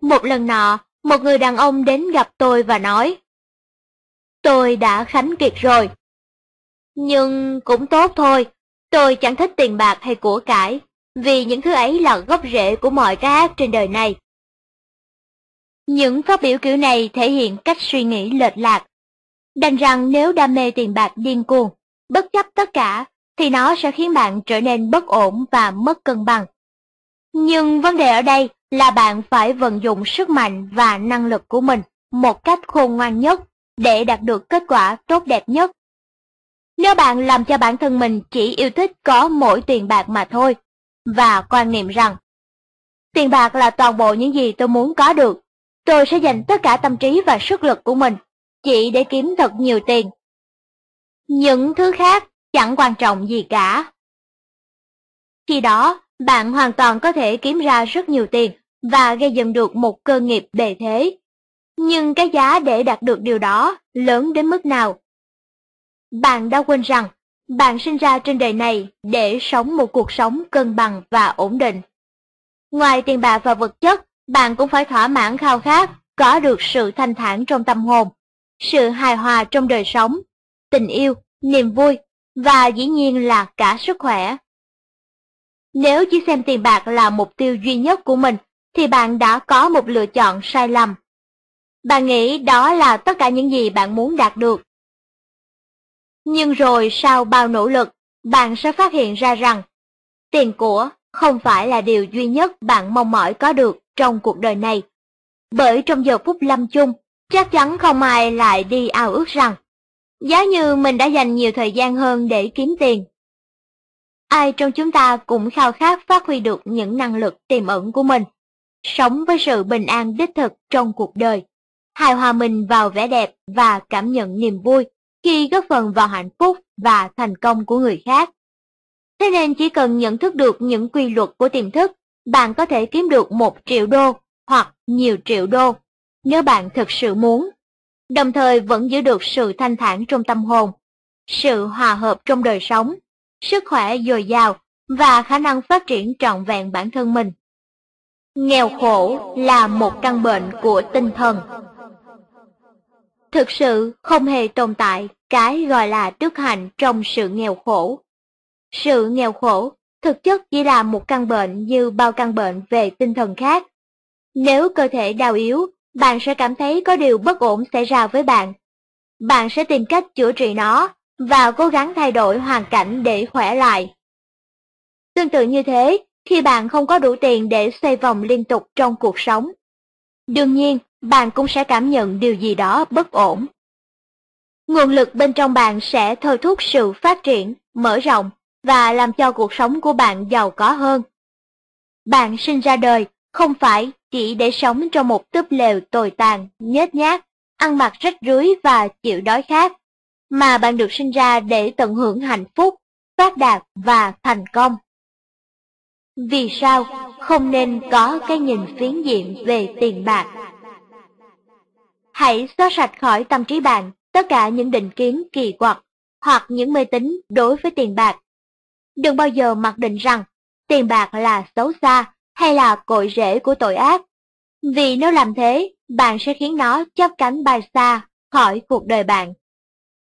Một lần nọ, một người đàn ông đến gặp tôi và nói, tôi đã khánh kiệt rồi. Nhưng cũng tốt thôi, tôi chẳng thích tiền bạc hay của cải, vì những thứ ấy là gốc rễ của mọi cái ác trên đời này. Những phát biểu kiểu này thể hiện cách suy nghĩ lệch lạc. Đành rằng nếu đam mê tiền bạc điên cuồng, bất chấp tất cả, thì nó sẽ khiến bạn trở nên bất ổn và mất cân bằng. Nhưng vấn đề ở đây là bạn phải vận dụng sức mạnh và năng lực của mình một cách khôn ngoan nhất để đạt được kết quả tốt đẹp nhất. Nếu bạn làm cho bản thân mình chỉ yêu thích có mỗi tiền bạc mà thôi, và quan niệm rằng tiền bạc là toàn bộ những gì tôi muốn có được, tôi sẽ dành tất cả tâm trí và sức lực của mình chỉ để kiếm thật nhiều tiền. Những thứ khác chẳng quan trọng gì cả. Khi đó, bạn hoàn toàn có thể kiếm ra rất nhiều tiền và gây dựng được một cơ nghiệp bề thế. Nhưng cái giá để đạt được điều đó lớn đến mức nào? Bạn đã quên rằng, bạn sinh ra trên đời này để sống một cuộc sống cân bằng và ổn định. Ngoài tiền bạc và vật chất, bạn cũng phải thỏa mãn khao khát, có được sự thanh thản trong tâm hồn, sự hài hòa trong đời sống, tình yêu, niềm vui, và dĩ nhiên là cả sức khỏe. Nếu chỉ xem tiền bạc là mục tiêu duy nhất của mình, thì bạn đã có một lựa chọn sai lầm. Bạn nghĩ đó là tất cả những gì bạn muốn đạt được. Nhưng rồi sau bao nỗ lực, bạn sẽ phát hiện ra rằng tiền của không phải là điều duy nhất bạn mong mỏi có được trong cuộc đời này. Bởi trong giờ phút lâm chung, chắc chắn không ai lại đi ao ước rằng giá như mình đã dành nhiều thời gian hơn để kiếm tiền. Ai trong chúng ta cũng khao khát phát huy được những năng lực tiềm ẩn của mình, sống với sự bình an đích thực trong cuộc đời, hài hòa mình vào vẻ đẹp và cảm nhận niềm vui khi góp phần vào hạnh phúc và thành công của người khác. Thế nên chỉ cần nhận thức được những quy luật của tiềm thức, bạn có thể kiếm được một triệu đô hoặc nhiều triệu đô, nếu bạn thực sự muốn, đồng thời vẫn giữ được sự thanh thản trong tâm hồn, sự hòa hợp trong đời sống, sức khỏe dồi dào và khả năng phát triển trọn vẹn bản thân mình. Nghèo khổ là một căn bệnh của tinh thần. Thực sự không hề tồn tại cái gọi là đức hạnh trong sự nghèo khổ. Sự nghèo khổ thực chất chỉ là một căn bệnh như bao căn bệnh về tinh thần khác. Nếu cơ thể đau yếu, bạn sẽ cảm thấy có điều bất ổn xảy ra với bạn. Bạn sẽ tìm cách chữa trị nó và cố gắng thay đổi hoàn cảnh để khỏe lại. Tương tự như thế, khi bạn không có đủ tiền để xoay vòng liên tục trong cuộc sống, đương nhiên, bạn cũng sẽ cảm nhận điều gì đó bất ổn. Nguồn lực bên trong bạn sẽ thôi thúc sự phát triển, mở rộng và làm cho cuộc sống của bạn giàu có hơn. Bạn sinh ra đời không phải chỉ để sống trong một túp lều tồi tàn, nhếch nhác, ăn mặc rách rưới và chịu đói khát, mà bạn được sinh ra để tận hưởng hạnh phúc, phát đạt và thành công. Vì sao không nên có cái nhìn phiến diện về tiền bạc? Hãy xóa sạch khỏi tâm trí bạn tất cả những định kiến kỳ quặc hoặc những mê tín đối với tiền bạc. Đừng bao giờ mặc định rằng tiền bạc là xấu xa hay là cội rễ của tội ác, vì nếu làm thế, bạn sẽ khiến nó chắp cánh bay xa khỏi cuộc đời bạn.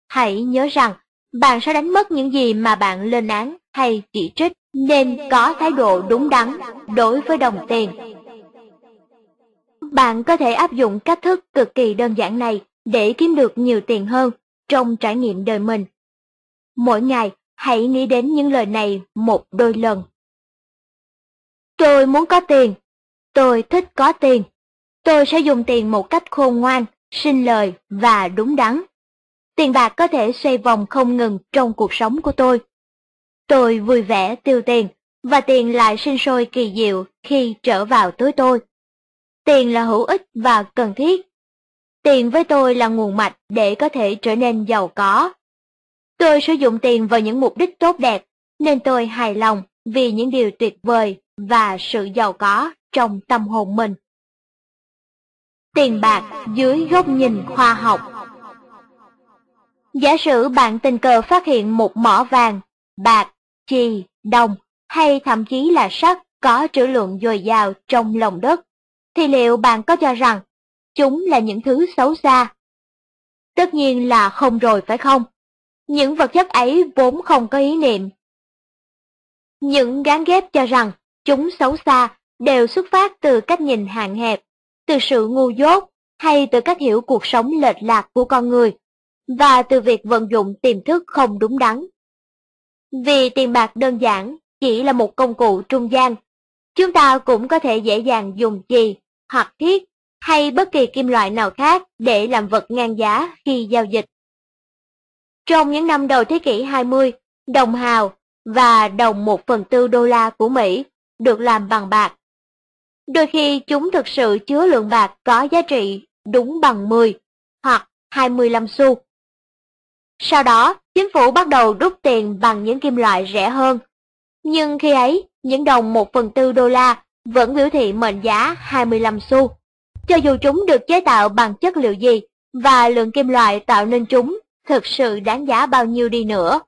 Hãy nhớ rằng, bạn sẽ đánh mất những gì mà bạn lên án hay chỉ trích, nên có thái độ đúng đắn đối với đồng tiền. Bạn có thể áp dụng cách thức cực kỳ đơn giản này để kiếm được nhiều tiền hơn trong trải nghiệm đời mình. Mỗi ngày, hãy nghĩ đến những lời này một đôi lần. Tôi muốn có tiền. Tôi thích có tiền. Tôi sẽ dùng tiền một cách khôn ngoan, sinh lời và đúng đắn. Tiền bạc có thể xoay vòng không ngừng trong cuộc sống của tôi. Tôi vui vẻ tiêu tiền, và tiền lại sinh sôi kỳ diệu khi trở vào túi tôi. Tiền là hữu ích và cần thiết. Tiền với tôi là nguồn mạch để có thể trở nên giàu có. Tôi sử dụng tiền vào những mục đích tốt đẹp, nên tôi hài lòng vì những điều tuyệt vời và sự giàu có trong tâm hồn mình. Tiền bạc dưới góc nhìn khoa học. Giả sử bạn tình cờ phát hiện một mỏ vàng, bạc, chì, đồng hay thậm chí là sắt có trữ lượng dồi dào trong lòng đất, thì liệu bạn có cho rằng chúng là những thứ xấu xa? Tất nhiên là không rồi, phải không? Những vật chất ấy vốn không có ý niệm. Những gán ghép cho rằng chúng xấu xa đều xuất phát từ cách nhìn hạn hẹp, từ sự ngu dốt hay từ cách hiểu cuộc sống lệch lạc của con người, và từ việc vận dụng tiềm thức không đúng đắn. Vì tiền bạc đơn giản chỉ là một công cụ trung gian, chúng ta cũng có thể dễ dàng dùng chì hoặc thiết hay bất kỳ kim loại nào khác để làm vật ngang giá khi giao dịch. Trong những năm đầu thế kỷ hai mươi, đồng hào và đồng một phần tư đô la của Mỹ được làm bằng bạc. Đôi khi chúng thực sự chứa lượng bạc có giá trị đúng bằng mười hoặc hai mươi lăm xu. Sau đó, chính phủ bắt đầu đúc tiền bằng những kim loại rẻ hơn. Nhưng khi ấy, những đồng một phần tư đô la vẫn biểu thị mệnh giá hai mươi lăm xu, cho dù chúng được chế tạo bằng chất liệu gì và lượng kim loại tạo nên chúng thực sự đáng giá bao nhiêu đi nữa.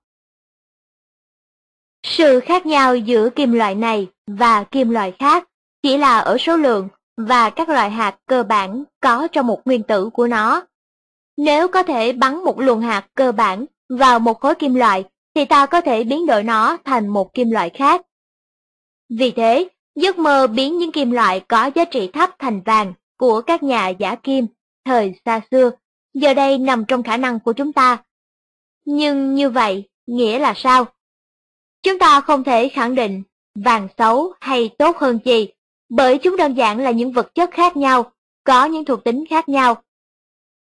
Sự khác nhau giữa kim loại này và kim loại khác chỉ là ở số lượng và các loại hạt cơ bản có trong một nguyên tử của nó. Nếu có thể bắn một luồng hạt cơ bản vào một khối kim loại, thì ta có thể biến đổi nó thành một kim loại khác. Vì thế, giấc mơ biến những kim loại có giá trị thấp thành vàng của các nhà giã kim thời xa xưa giờ đây nằm trong khả năng của chúng ta. Nhưng như vậy nghĩa là sao? Chúng ta không thể khẳng định vàng xấu hay tốt hơn chì, bởi chúng đơn giản là những vật chất khác nhau, có những thuộc tính khác nhau.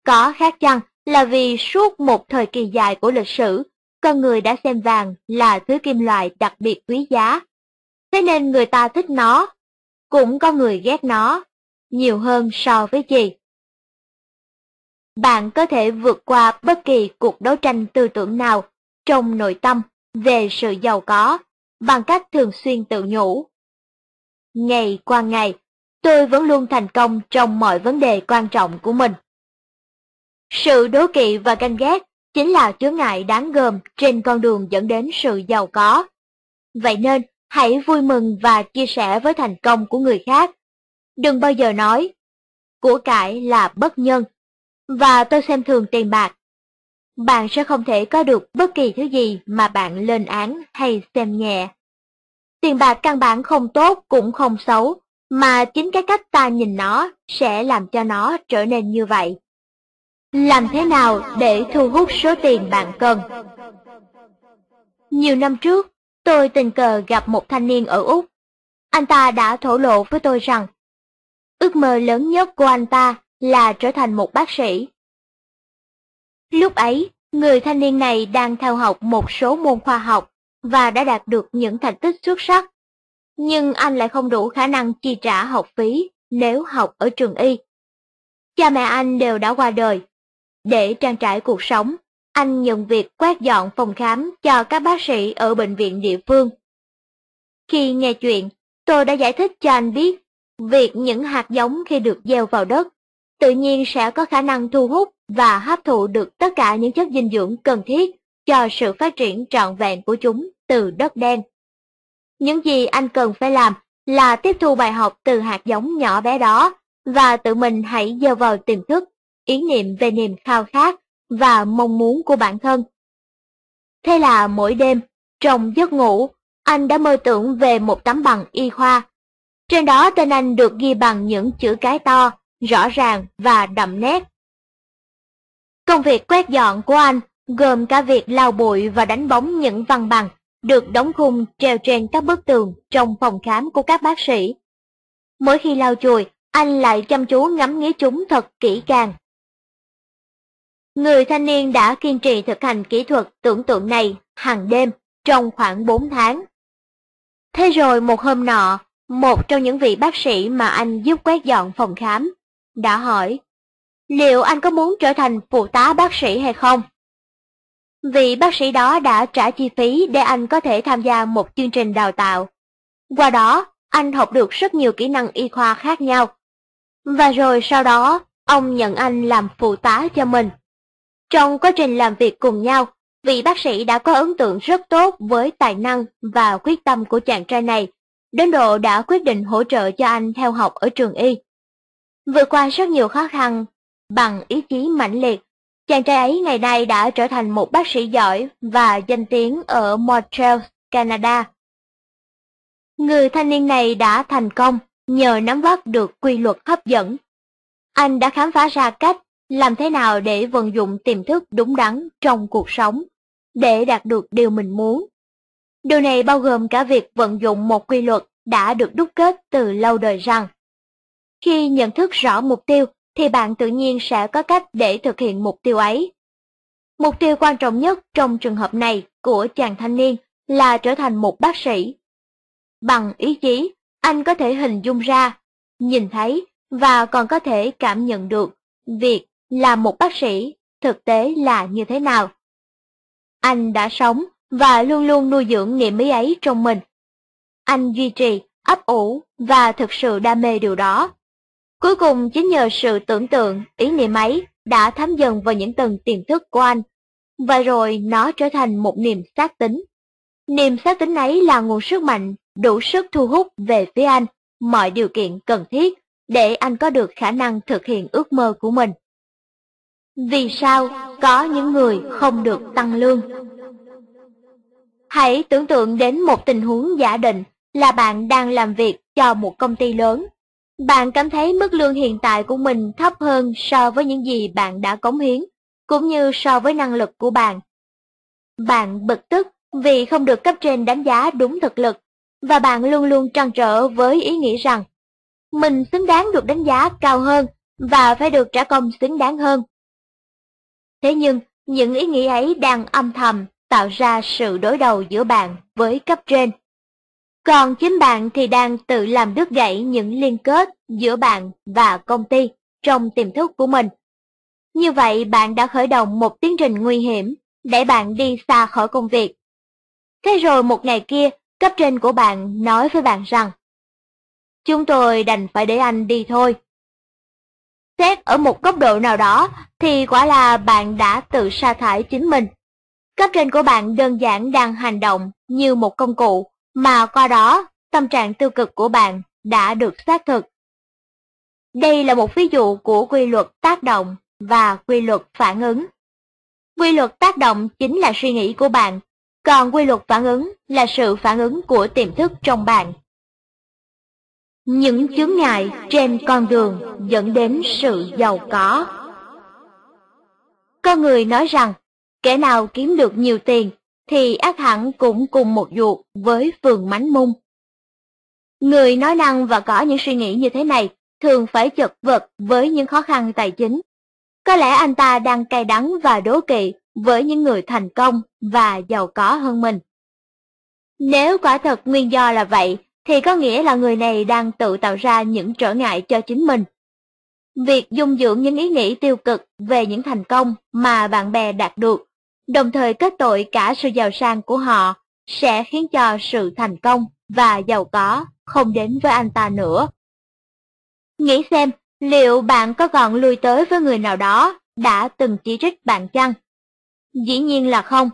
Có khác chăng là vì suốt một thời kỳ dài của lịch sử, con người đã xem vàng là thứ kim loại đặc biệt quý giá. Thế nên người ta thích nó, cũng có người ghét nó, nhiều hơn so với chì. Bạn có thể vượt qua bất kỳ cuộc đấu tranh tư tưởng nào trong nội tâm về sự giàu có bằng cách thường xuyên tự nhủ: ngày qua ngày, tôi vẫn luôn thành công trong mọi vấn đề quan trọng của mình. Sự đố kỵ và ganh ghét chính là chướng ngại đáng gờm trên con đường dẫn đến sự giàu có. Vậy nên, hãy vui mừng và chia sẻ với thành công của người khác. Đừng bao giờ nói, của cải là bất nhân, và tôi xem thường tiền bạc. Bạn sẽ không thể có được bất kỳ thứ gì mà bạn lên án hay xem nhẹ. Tiền bạc căn bản không tốt cũng không xấu, mà chính cái cách ta nhìn nó sẽ làm cho nó trở nên như vậy. Làm thế nào để thu hút số tiền bạn cần? Nhiều năm trước, tôi tình cờ gặp một thanh niên ở Úc. Anh ta đã thổ lộ với tôi rằng ước mơ lớn nhất của anh ta là trở thành một bác sĩ. Lúc ấy, người thanh niên này đang theo học một số môn khoa học và đã đạt được những thành tích xuất sắc. Nhưng anh lại không đủ khả năng chi trả học phí nếu học ở trường y. Cha mẹ anh đều đã qua đời. Để trang trải cuộc sống, anh nhận việc quét dọn phòng khám cho các bác sĩ ở bệnh viện địa phương. Khi nghe chuyện, tôi đã giải thích cho anh biết việc những hạt giống khi được gieo vào đất tự nhiên sẽ có khả năng thu hút và hấp thụ được tất cả những chất dinh dưỡng cần thiết cho sự phát triển trọn vẹn của chúng từ đất đen. Những gì anh cần phải làm là tiếp thu bài học từ hạt giống nhỏ bé đó và tự mình hãy gieo vào tiềm thức ý niệm về niềm khao khát và mong muốn của bản thân. Thế là mỗi đêm, trong giấc ngủ, anh đã mơ tưởng về một tấm bằng y khoa. Trên đó tên anh được ghi bằng những chữ cái to, rõ ràng và đậm nét. Công việc quét dọn của anh gồm cả việc lau bụi và đánh bóng những văn bằng được đóng khung treo trên các bức tường trong phòng khám của các bác sĩ. Mỗi khi lau chùi, anh lại chăm chú ngắm nghía chúng thật kỹ càng. Người thanh niên đã kiên trì thực hành kỹ thuật tưởng tượng này hàng đêm trong khoảng bốn tháng. Thế rồi một hôm nọ, một trong những vị bác sĩ mà anh giúp quét dọn phòng khám đã hỏi liệu anh có muốn trở thành phụ tá bác sĩ hay không. Vị bác sĩ đó đã trả chi phí để anh có thể tham gia một chương trình đào tạo. Qua đó, anh học được rất nhiều kỹ năng y khoa khác nhau. Và rồi sau đó, ông nhận anh làm phụ tá cho mình. Trong quá trình làm việc cùng nhau, vị bác sĩ đã có ấn tượng rất tốt với tài năng và quyết tâm của chàng trai này, đến độ đã quyết định hỗ trợ cho anh theo học ở trường y. Vượt qua rất nhiều khó khăn, bằng ý chí mãnh liệt, chàng trai ấy ngày nay đã trở thành một bác sĩ giỏi và danh tiếng ở Montreal, Canada. Người thanh niên này đã thành công nhờ nắm bắt được quy luật hấp dẫn. Anh đã khám phá ra cách làm thế nào để vận dụng tiềm thức đúng đắn trong cuộc sống, để đạt được điều mình muốn. Điều này bao gồm cả việc vận dụng một quy luật đã được đúc kết từ lâu đời rằng khi nhận thức rõ mục tiêu thì bạn tự nhiên sẽ có cách để thực hiện mục tiêu ấy. Mục tiêu quan trọng nhất trong trường hợp này của chàng thanh niên là trở thành một bác sĩ. Bằng ý chí, anh có thể hình dung ra, nhìn thấy và còn có thể cảm nhận được việc làm một bác sĩ thực tế là như thế nào. Anh đã sống và luôn luôn nuôi dưỡng niềm ý ấy trong mình. Anh duy trì, ấp ủ và thực sự đam mê điều đó. Cuối cùng chính nhờ sự tưởng tượng, ý niệm ấy đã thấm dần vào những tầng tiềm thức của anh, và rồi nó trở thành một niềm xác tín. Niềm xác tín ấy là nguồn sức mạnh đủ sức thu hút về phía anh mọi điều kiện cần thiết để anh có được khả năng thực hiện ước mơ của mình. Vì sao có những người không được tăng lương? Hãy tưởng tượng đến một tình huống giả định là bạn đang làm việc cho một công ty lớn. Bạn cảm thấy mức lương hiện tại của mình thấp hơn so với những gì bạn đã cống hiến, cũng như so với năng lực của bạn. Bạn bực tức vì không được cấp trên đánh giá đúng thực lực, và bạn luôn luôn trăn trở với ý nghĩ rằng mình xứng đáng được đánh giá cao hơn và phải được trả công xứng đáng hơn. Thế nhưng, những ý nghĩ ấy đang âm thầm tạo ra sự đối đầu giữa bạn với cấp trên. Còn chính bạn thì đang tự làm đứt gãy những liên kết giữa bạn và công ty trong tiềm thức của mình. Như vậy bạn đã khởi động một tiến trình nguy hiểm để bạn đi xa khỏi công việc. Thế rồi một ngày kia, cấp trên của bạn nói với bạn rằng chúng tôi đành phải để anh đi thôi. Xét ở một góc độ nào đó thì quả là bạn đã tự sa thải chính mình. Cấp trên của bạn đơn giản đang hành động như một công cụ, mà qua đó tâm trạng tiêu cực của bạn đã được xác thực. Đây là một ví dụ của quy luật tác động và quy luật phản ứng. Quy luật tác động chính là suy nghĩ của bạn, còn quy luật phản ứng là sự phản ứng của tiềm thức trong bạn. Những chướng ngại trên con đường dẫn đến sự giàu có. Có người nói rằng kẻ nào kiếm được nhiều tiền thì ác hẳn cũng cùng một ruột với phường mánh mung. Người nói năng và có những suy nghĩ như thế này thường phải chật vật với những khó khăn tài chính. Có lẽ anh ta đang cay đắng và đố kỵ với những người thành công và giàu có hơn mình. Nếu quả thật nguyên do là vậy, thì có nghĩa là người này đang tự tạo ra những trở ngại cho chính mình. Việc dung dưỡng những ý nghĩ tiêu cực về những thành công mà bạn bè đạt được, đồng thời kết tội cả sự giàu sang của họ, sẽ khiến cho sự thành công và giàu có không đến với anh ta nữa. Nghĩ xem, liệu bạn có còn lui tới với người nào đó đã từng chỉ trích bạn chăng? Dĩ nhiên là không,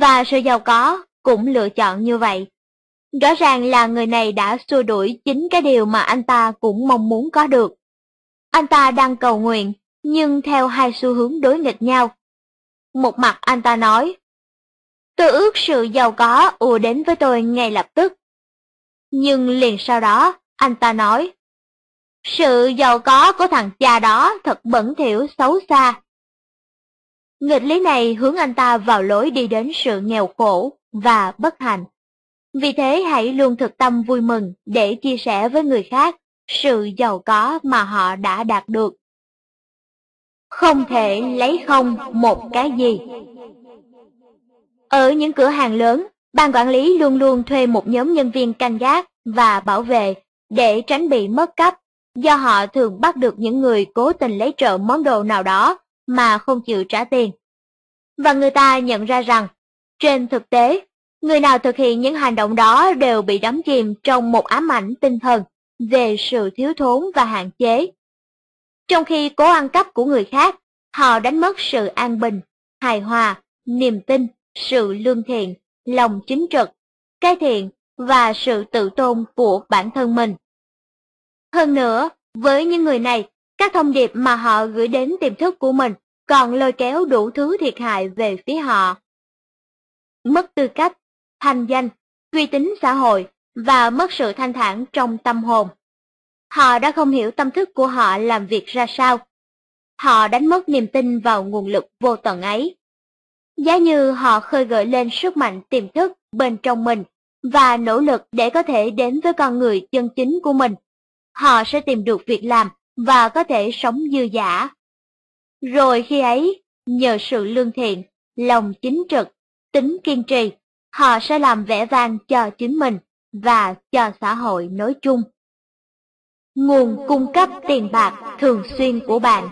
và sự giàu có cũng lựa chọn như vậy. Rõ ràng là người này đã xua đuổi chính cái điều mà anh ta cũng mong muốn có được. Anh ta đang cầu nguyện, nhưng theo hai xu hướng đối nghịch nhau. Một mặt anh ta nói, tôi ước sự giàu có ùa đến với tôi ngay lập tức. Nhưng liền sau đó, anh ta nói, sự giàu có của thằng cha đó thật bẩn thỉu xấu xa. Nghịch lý này hướng anh ta vào lối đi đến sự nghèo khổ và bất hạnh. Vì thế hãy luôn thực tâm vui mừng để chia sẻ với người khác sự giàu có mà họ đã đạt được. Không thể lấy không một cái gì. Ở những cửa hàng lớn, ban quản lý luôn luôn thuê một nhóm nhân viên canh gác và bảo vệ để tránh bị mất cắp, do họ thường bắt được những người cố tình lấy trộm món đồ nào đó mà không chịu trả tiền. Và người ta nhận ra rằng, trên thực tế, người nào thực hiện những hành động đó đều bị đắm chìm trong một ám ảnh tinh thần về sự thiếu thốn và hạn chế. Trong khi cố ăn cắp của người khác, họ đánh mất sự an bình hài hòa, niềm tin, sự lương thiện, lòng chính trực, cái thiện và sự tự tôn của bản thân mình. Hơn nữa, với những người này, các thông điệp mà họ gửi đến tiềm thức của mình còn lôi kéo đủ thứ thiệt hại về phía họ. Mất tư cách, thành danh, uy tín xã hội và mất sự thanh thản trong tâm hồn. Họ đã không hiểu tâm thức của họ làm việc ra sao. Họ đánh mất niềm tin vào nguồn lực vô tận ấy. Giá như họ khơi gợi lên sức mạnh tiềm thức bên trong mình và nỗ lực để có thể đến với con người chân chính của mình, họ sẽ tìm được việc làm và có thể sống dư dả. Rồi khi ấy, nhờ sự lương thiện, lòng chính trực, tính kiên trì, họ sẽ làm vẻ vang cho chính mình và cho xã hội nói chung. Nguồn cung cấp tiền bạc thường xuyên của bạn.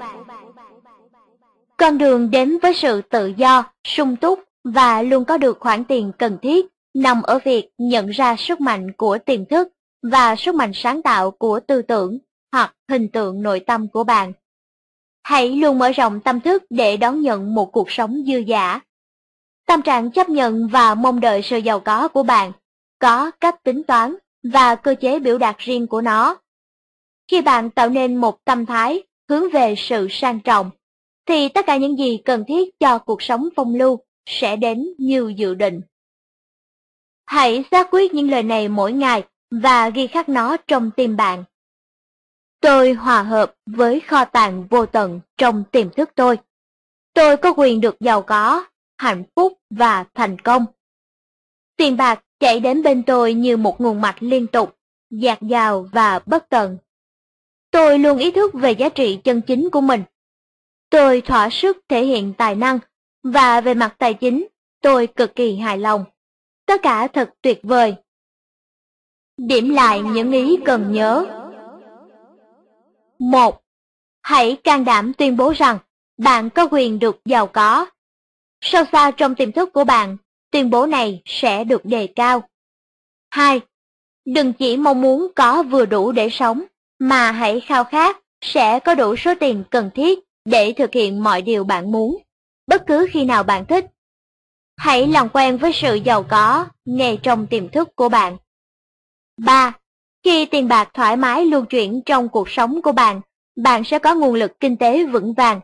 Con đường đến với sự tự do, sung túc và luôn có được khoản tiền cần thiết nằm ở việc nhận ra sức mạnh của tiềm thức và sức mạnh sáng tạo của tư tưởng hoặc hình tượng nội tâm của bạn. Hãy luôn mở rộng tâm thức để đón nhận một cuộc sống dư dả. Tâm trạng chấp nhận và mong đợi sự giàu có của bạn có cách tính toán và cơ chế biểu đạt riêng của nó. Khi bạn tạo nên một tâm thái hướng về sự sang trọng, thì tất cả những gì cần thiết cho cuộc sống phong lưu sẽ đến như dự định. Hãy xác quyết những lời này mỗi ngày và ghi khắc nó trong tim bạn. Tôi hòa hợp với kho tàng vô tận trong tiềm thức tôi. Tôi có quyền được giàu có, hạnh phúc và thành công. Tiền bạc chảy đến bên tôi như một nguồn mạch liên tục, dạt dào và bất tận. Tôi luôn ý thức về giá trị chân chính của mình. Tôi thỏa sức thể hiện tài năng, và về mặt tài chính, tôi cực kỳ hài lòng. Tất cả thật tuyệt vời. Điểm lại những ý cần nhớ. một. Hãy can đảm tuyên bố rằng bạn có quyền được giàu có. Sâu xa trong tiềm thức của bạn, tuyên bố này sẽ được đề cao. hai. Đừng chỉ mong muốn có vừa đủ để sống, mà hãy khao khát sẽ có đủ số tiền cần thiết để thực hiện mọi điều bạn muốn, bất cứ khi nào bạn thích. Hãy làm quen với sự giàu có ngay trong tiềm thức của bạn. ba. Khi tiền bạc thoải mái lưu chuyển trong cuộc sống của bạn, bạn sẽ có nguồn lực kinh tế vững vàng.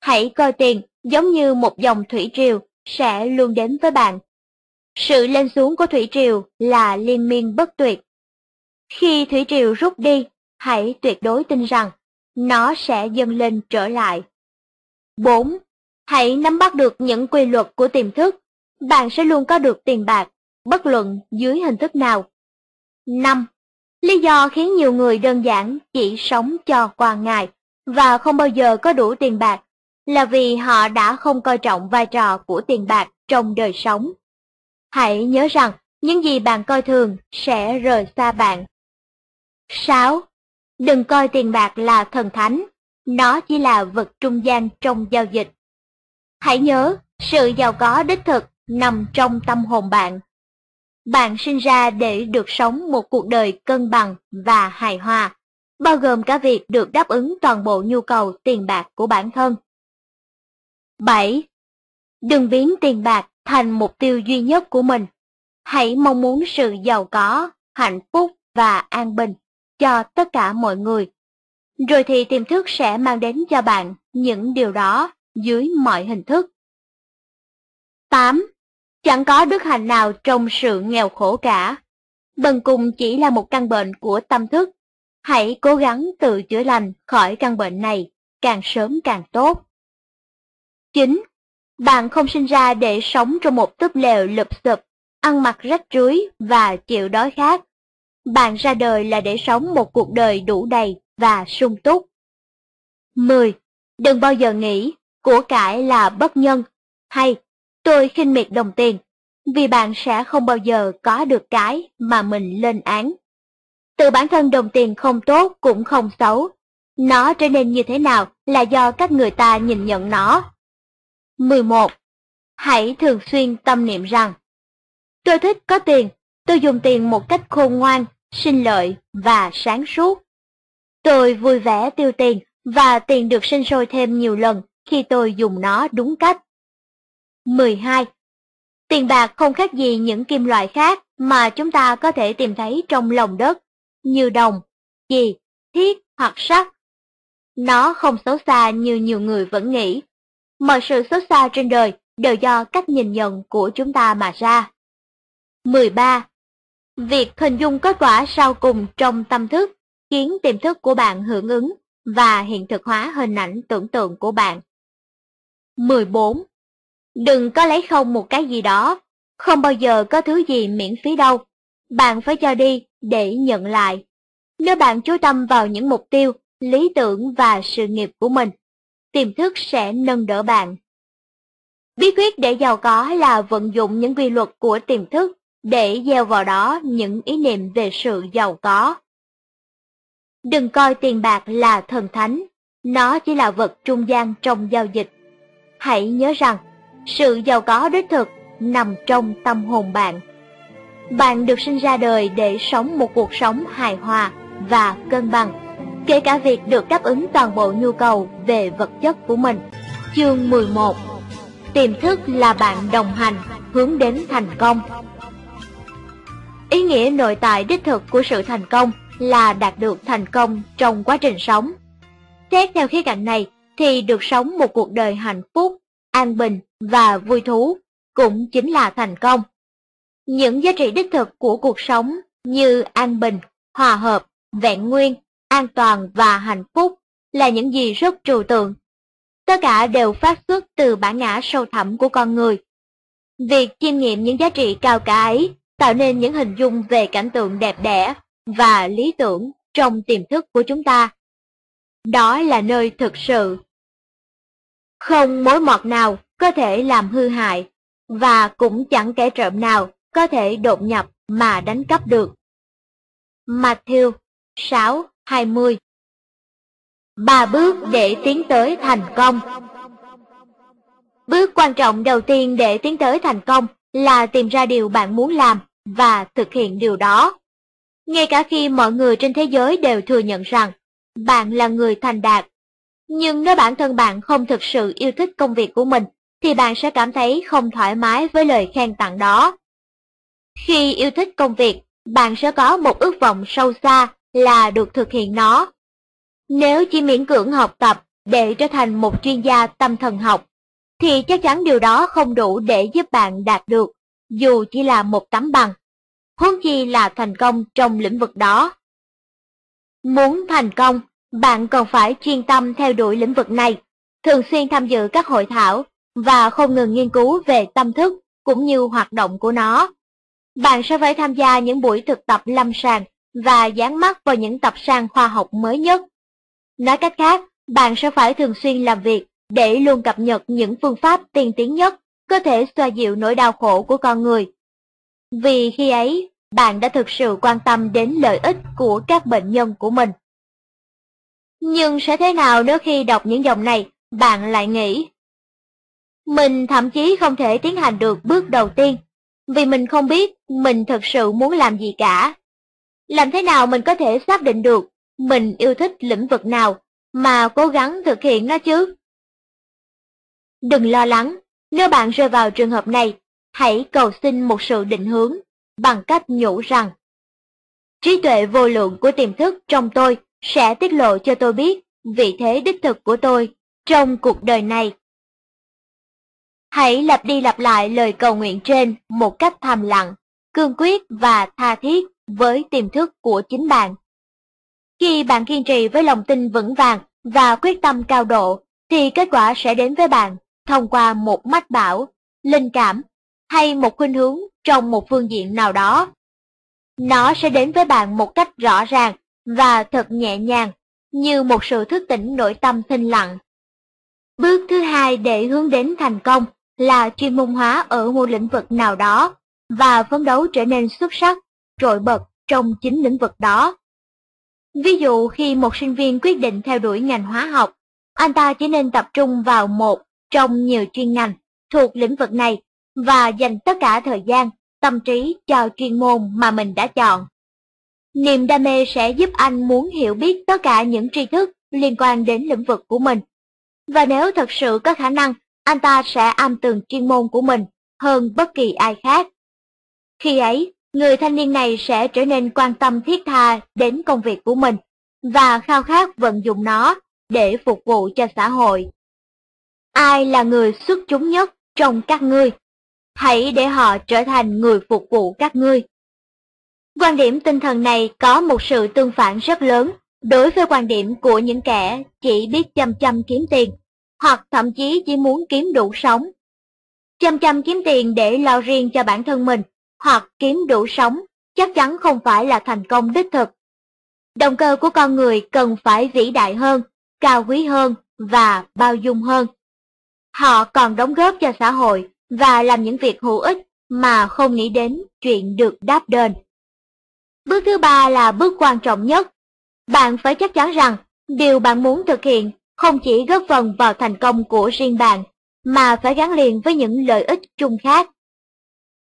Hãy coi tiền giống như một dòng thủy triều sẽ luôn đến với bạn. Sự lên xuống của thủy triều là liên miên bất tuyệt. Khi thủy triều rút đi, hãy tuyệt đối tin rằng nó sẽ dâng lên trở lại. bốn. Hãy nắm bắt được những quy luật của tiềm thức. Bạn sẽ luôn có được tiền bạc, bất luận dưới hình thức nào. năm. Lý do khiến nhiều người đơn giản chỉ sống cho qua ngày và không bao giờ có đủ tiền bạc là vì họ đã không coi trọng vai trò của tiền bạc trong đời sống. Hãy nhớ rằng những gì bạn coi thường sẽ rời xa bạn. sáu. Đừng coi tiền bạc là thần thánh, nó chỉ là vật trung gian trong giao dịch. Hãy nhớ, sự giàu có đích thực nằm trong tâm hồn bạn. Bạn sinh ra để được sống một cuộc đời cân bằng và hài hòa, bao gồm cả việc được đáp ứng toàn bộ nhu cầu tiền bạc của bản thân. bảy. Đừng biến tiền bạc thành mục tiêu duy nhất của mình. Hãy mong muốn sự giàu có, hạnh phúc và an bình cho tất cả mọi người. Rồi thì tiềm thức sẽ mang đến cho bạn những điều đó dưới mọi hình thức. tám. Chẳng có đức hạnh nào trong sự nghèo khổ cả. Bần cùng chỉ là một căn bệnh của tâm thức. Hãy cố gắng tự chữa lành khỏi căn bệnh này, càng sớm càng tốt. chín. Bạn không sinh ra để sống trong một túp lều lụp xụp, ăn mặc rách rưới và chịu đói khát. Bạn ra đời là để sống một cuộc đời đủ đầy và sung túc. mười. Đừng bao giờ nghĩ của cải là bất nhân hay tôi khinh miệt đồng tiền, vì bạn sẽ không bao giờ có được cái mà mình lên án. Từ bản thân đồng tiền không tốt cũng không xấu, nó trở nên như thế nào là do cách người ta nhìn nhận nó. mười một. Hãy thường xuyên tâm niệm rằng tôi thích có tiền, tôi dùng tiền một cách khôn ngoan, sinh lợi và sáng suốt. Tôi vui vẻ tiêu tiền và tiền được sinh sôi thêm nhiều lần khi tôi dùng nó đúng cách. mười hai. Tiền bạc không khác gì những kim loại khác mà chúng ta có thể tìm thấy trong lòng đất, như đồng, chì, thiết hoặc sắt. Nó không xấu xa như nhiều người vẫn nghĩ. Mọi sự xấu xa trên đời đều do cách nhìn nhận của chúng ta mà ra. mười ba. Việc hình dung kết quả sau cùng trong tâm thức khiến tiềm thức của bạn hưởng ứng và hiện thực hóa hình ảnh tưởng tượng của bạn. mười bốn. Đừng có lấy không một cái gì đó, không bao giờ có thứ gì miễn phí đâu. Bạn phải cho đi để nhận lại. Nếu bạn chú tâm vào những mục tiêu, lý tưởng và sự nghiệp của mình, tiềm thức sẽ nâng đỡ bạn. Bí quyết để giàu có là vận dụng những quy luật của tiềm thức để gieo vào đó những ý niệm về sự giàu có. Đừng coi tiền bạc là thần thánh, nó chỉ là vật trung gian trong giao dịch. Hãy nhớ rằng, sự giàu có đích thực nằm trong tâm hồn bạn. Bạn được sinh ra đời để sống một cuộc sống hài hòa và cân bằng, kể cả việc được đáp ứng toàn bộ nhu cầu về vật chất của mình. Chương mười một. Tiềm thức là bạn đồng hành hướng đến thành công. Ý nghĩa nội tại đích thực của sự thành công là đạt được thành công trong quá trình sống. Xét theo khía cạnh này thì được sống một cuộc đời hạnh phúc, an bình và vui thú cũng chính là thành công. Những giá trị đích thực của cuộc sống như an bình, hòa hợp, vẹn nguyên, an toàn và hạnh phúc là những gì rất trừu tượng. Tất cả đều phát xuất từ bản ngã sâu thẳm của con người. Việc chiêm nghiệm những giá trị cao cả ấy tạo nên những hình dung về cảnh tượng đẹp đẽ và lý tưởng trong tiềm thức của chúng ta. Đó là nơi thực sự. Không mối mọt nào có thể làm hư hại, và cũng chẳng kẻ trộm nào có thể đột nhập mà đánh cắp được. Matthew sáu, hai mươi. Ba bước để tiến tới thành công. Bước quan trọng đầu tiên để tiến tới thành công là tìm ra điều bạn muốn làm và thực hiện điều đó. Ngay cả khi mọi người trên thế giới đều thừa nhận rằng bạn là người thành đạt, nhưng nếu bản thân bạn không thực sự yêu thích công việc của mình, thì bạn sẽ cảm thấy không thoải mái với lời khen tặng đó. Khi yêu thích công việc, bạn sẽ có một ước vọng sâu xa là được thực hiện nó. Nếu chỉ miễn cưỡng học tập để trở thành một chuyên gia tâm thần học, thì chắc chắn điều đó không đủ để giúp bạn đạt được, dù chỉ là một tấm bằng, huống chi là thành công trong lĩnh vực đó. Muốn thành công, bạn còn phải chuyên tâm theo đuổi lĩnh vực này, thường xuyên tham dự các hội thảo và không ngừng nghiên cứu về tâm thức cũng như hoạt động của nó. Bạn sẽ phải tham gia những buổi thực tập lâm sàng và dán mắt vào những tập san khoa học mới nhất. Nói cách khác, bạn sẽ phải thường xuyên làm việc để luôn cập nhật những phương pháp tiên tiến nhất có thể xoa dịu nỗi đau khổ của con người. Vì khi ấy, bạn đã thực sự quan tâm đến lợi ích của các bệnh nhân của mình. Nhưng sẽ thế nào nếu khi đọc những dòng này, bạn lại nghĩ mình thậm chí không thể tiến hành được bước đầu tiên, vì mình không biết mình thực sự muốn làm gì cả. Làm thế nào mình có thể xác định được mình yêu thích lĩnh vực nào mà cố gắng thực hiện nó chứ? Đừng lo lắng, nếu bạn rơi vào trường hợp này, hãy cầu xin một sự định hướng bằng cách nhủ rằng trí tuệ vô lượng của tiềm thức trong tôi sẽ tiết lộ cho tôi biết vị thế đích thực của tôi trong cuộc đời này. Hãy lặp đi lặp lại lời cầu nguyện trên một cách thầm lặng, cương quyết và tha thiết với tiềm thức của chính bạn. Khi bạn kiên trì với lòng tin vững vàng và quyết tâm cao độ, thì kết quả sẽ đến với bạn thông qua một mách bảo, linh cảm hay một khuynh hướng trong một phương diện nào đó. Nó sẽ đến với bạn một cách rõ ràng và thật nhẹ nhàng, như một sự thức tỉnh nội tâm thinh lặng. Bước thứ hai để hướng đến thành công là chuyên môn hóa ở một lĩnh vực nào đó và phấn đấu trở nên xuất sắc, trội bật trong chính lĩnh vực đó. Ví dụ khi một sinh viên quyết định theo đuổi ngành hóa học, anh ta chỉ nên tập trung vào một trong nhiều chuyên ngành thuộc lĩnh vực này và dành tất cả thời gian, tâm trí cho chuyên môn mà mình đã chọn. Niềm đam mê sẽ giúp anh muốn hiểu biết tất cả những tri thức liên quan đến lĩnh vực của mình. Và nếu thật sự có khả năng, anh ta sẽ am tường chuyên môn của mình hơn bất kỳ ai khác. Khi ấy, người thanh niên này sẽ trở nên quan tâm thiết tha đến công việc của mình và khao khát vận dụng nó để phục vụ cho xã hội. Ai là người xuất chúng nhất trong các ngươi? Hãy để họ trở thành người phục vụ các ngươi. Quan điểm tinh thần này có một sự tương phản rất lớn đối với quan điểm của những kẻ chỉ biết chăm chăm kiếm tiền, hoặc thậm chí chỉ muốn kiếm đủ sống. Chăm chăm kiếm tiền để lo riêng cho bản thân mình, hoặc kiếm đủ sống, chắc chắn không phải là thành công đích thực. Động cơ của con người cần phải vĩ đại hơn, cao quý hơn và bao dung hơn. Họ còn đóng góp cho xã hội và làm những việc hữu ích mà không nghĩ đến chuyện được đáp đền. Bước thứ ba là bước quan trọng nhất. Bạn phải chắc chắn rằng điều bạn muốn thực hiện không chỉ góp phần vào thành công của riêng bạn, mà phải gắn liền với những lợi ích chung khác.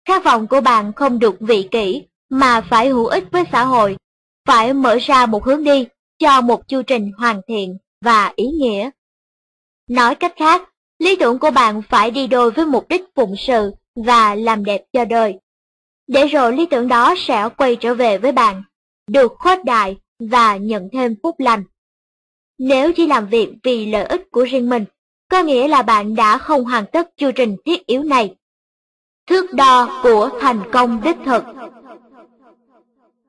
Khát vọng của bạn không được vị kỷ, mà phải hữu ích với xã hội, phải mở ra một hướng đi cho một chu trình hoàn thiện và ý nghĩa. Nói cách khác, lý tưởng của bạn phải đi đôi với mục đích phụng sự và làm đẹp cho đời. Để rồi lý tưởng đó sẽ quay trở về với bạn, được khuếch đại và nhận thêm phúc lành. Nếu chỉ làm việc vì lợi ích của riêng mình, có nghĩa là bạn đã không hoàn tất chu trình thiết yếu này. Thước đo của thành công đích thực.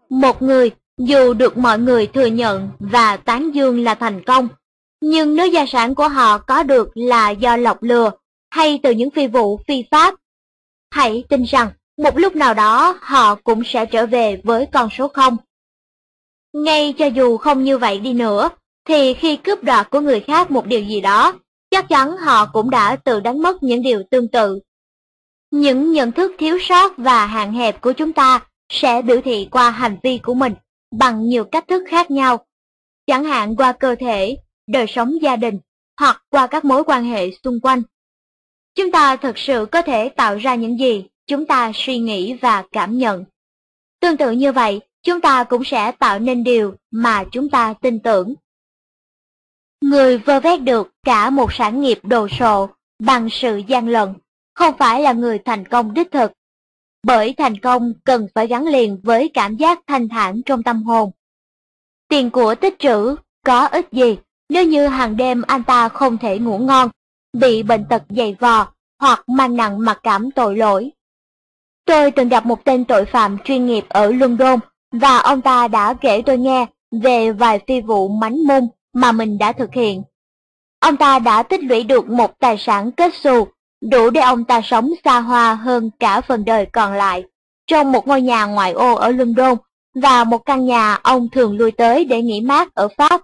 Một người, dù được mọi người thừa nhận và tán dương là thành công, nhưng nếu gia sản của họ có được là do lọc lừa hay từ những phi vụ phi pháp, hãy tin rằng một lúc nào đó họ cũng sẽ trở về với con số không. Ngay cho dù không như vậy đi nữa, thì khi cướp đoạt của người khác một điều gì đó, chắc chắn họ cũng đã tự đánh mất những điều tương tự. Những nhận thức thiếu sót và hạn hẹp của chúng ta sẽ biểu thị qua hành vi của mình bằng nhiều cách thức khác nhau, chẳng hạn qua cơ thể, đời sống gia đình hoặc qua các mối quan hệ xung quanh. Chúng ta thực sự có thể tạo ra những gì chúng ta suy nghĩ và cảm nhận. Tương tự như vậy, chúng ta cũng sẽ tạo nên điều mà chúng ta tin tưởng. Người vơ vét được cả một sản nghiệp đồ sộ bằng sự gian lận không phải là người thành công đích thực, bởi thành công cần phải gắn liền với cảm giác thanh thản trong tâm hồn. Tiền của tích trữ có ích gì nếu như hàng đêm anh ta không thể ngủ ngon, bị bệnh tật dày vò hoặc mang nặng mặc cảm tội lỗi. Tôi từng gặp một tên tội phạm chuyên nghiệp ở London và ông ta đã kể tôi nghe về vài phi vụ mánh mung mà mình đã thực hiện. Ông ta đã tích lũy được một tài sản kết xù đủ để ông ta sống xa hoa hơn cả phần đời còn lại, trong một ngôi nhà ngoại ô ở London và một căn nhà ông thường lui tới để nghỉ mát ở Pháp.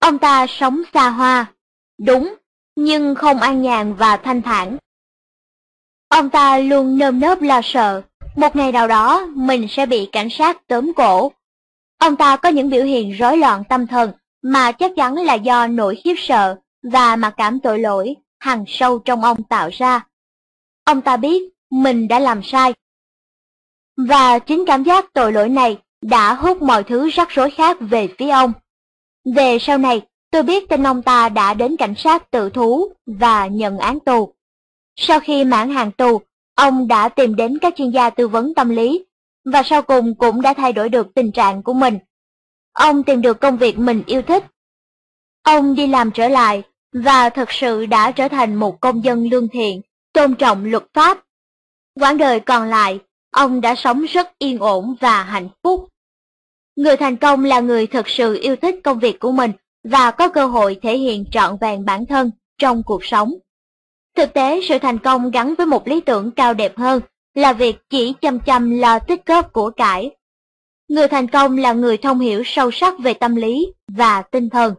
Ông ta sống xa hoa, đúng, nhưng không an nhàn và thanh thản. Ông ta luôn nơm nớp lo sợ, một ngày nào đó mình sẽ bị cảnh sát tóm cổ. Ông ta có những biểu hiện rối loạn tâm thần mà chắc chắn là do nỗi khiếp sợ và mặc cảm tội lỗi hằn sâu trong ông tạo ra. Ông ta biết mình đã làm sai, và chính cảm giác tội lỗi này đã hút mọi thứ rắc rối khác về phía ông. Về sau này, tôi biết tên ông ta đã đến cảnh sát tự thú và nhận án tù. Sau khi mãn hạn tù, ông đã tìm đến các chuyên gia tư vấn tâm lý, và sau cùng cũng đã thay đổi được tình trạng của mình. Ông tìm được công việc mình yêu thích. Ông đi làm trở lại, và thật sự đã trở thành một công dân lương thiện, tôn trọng luật pháp. Quãng đời còn lại, ông đã sống rất yên ổn và hạnh phúc. Người thành công là người thật sự yêu thích công việc của mình và có cơ hội thể hiện trọn vẹn bản thân trong cuộc sống. Thực tế, sự thành công gắn với một lý tưởng cao đẹp hơn là việc chỉ chăm chăm lo tích góp của cải. Người thành công là người thông hiểu sâu sắc về tâm lý và tinh thần.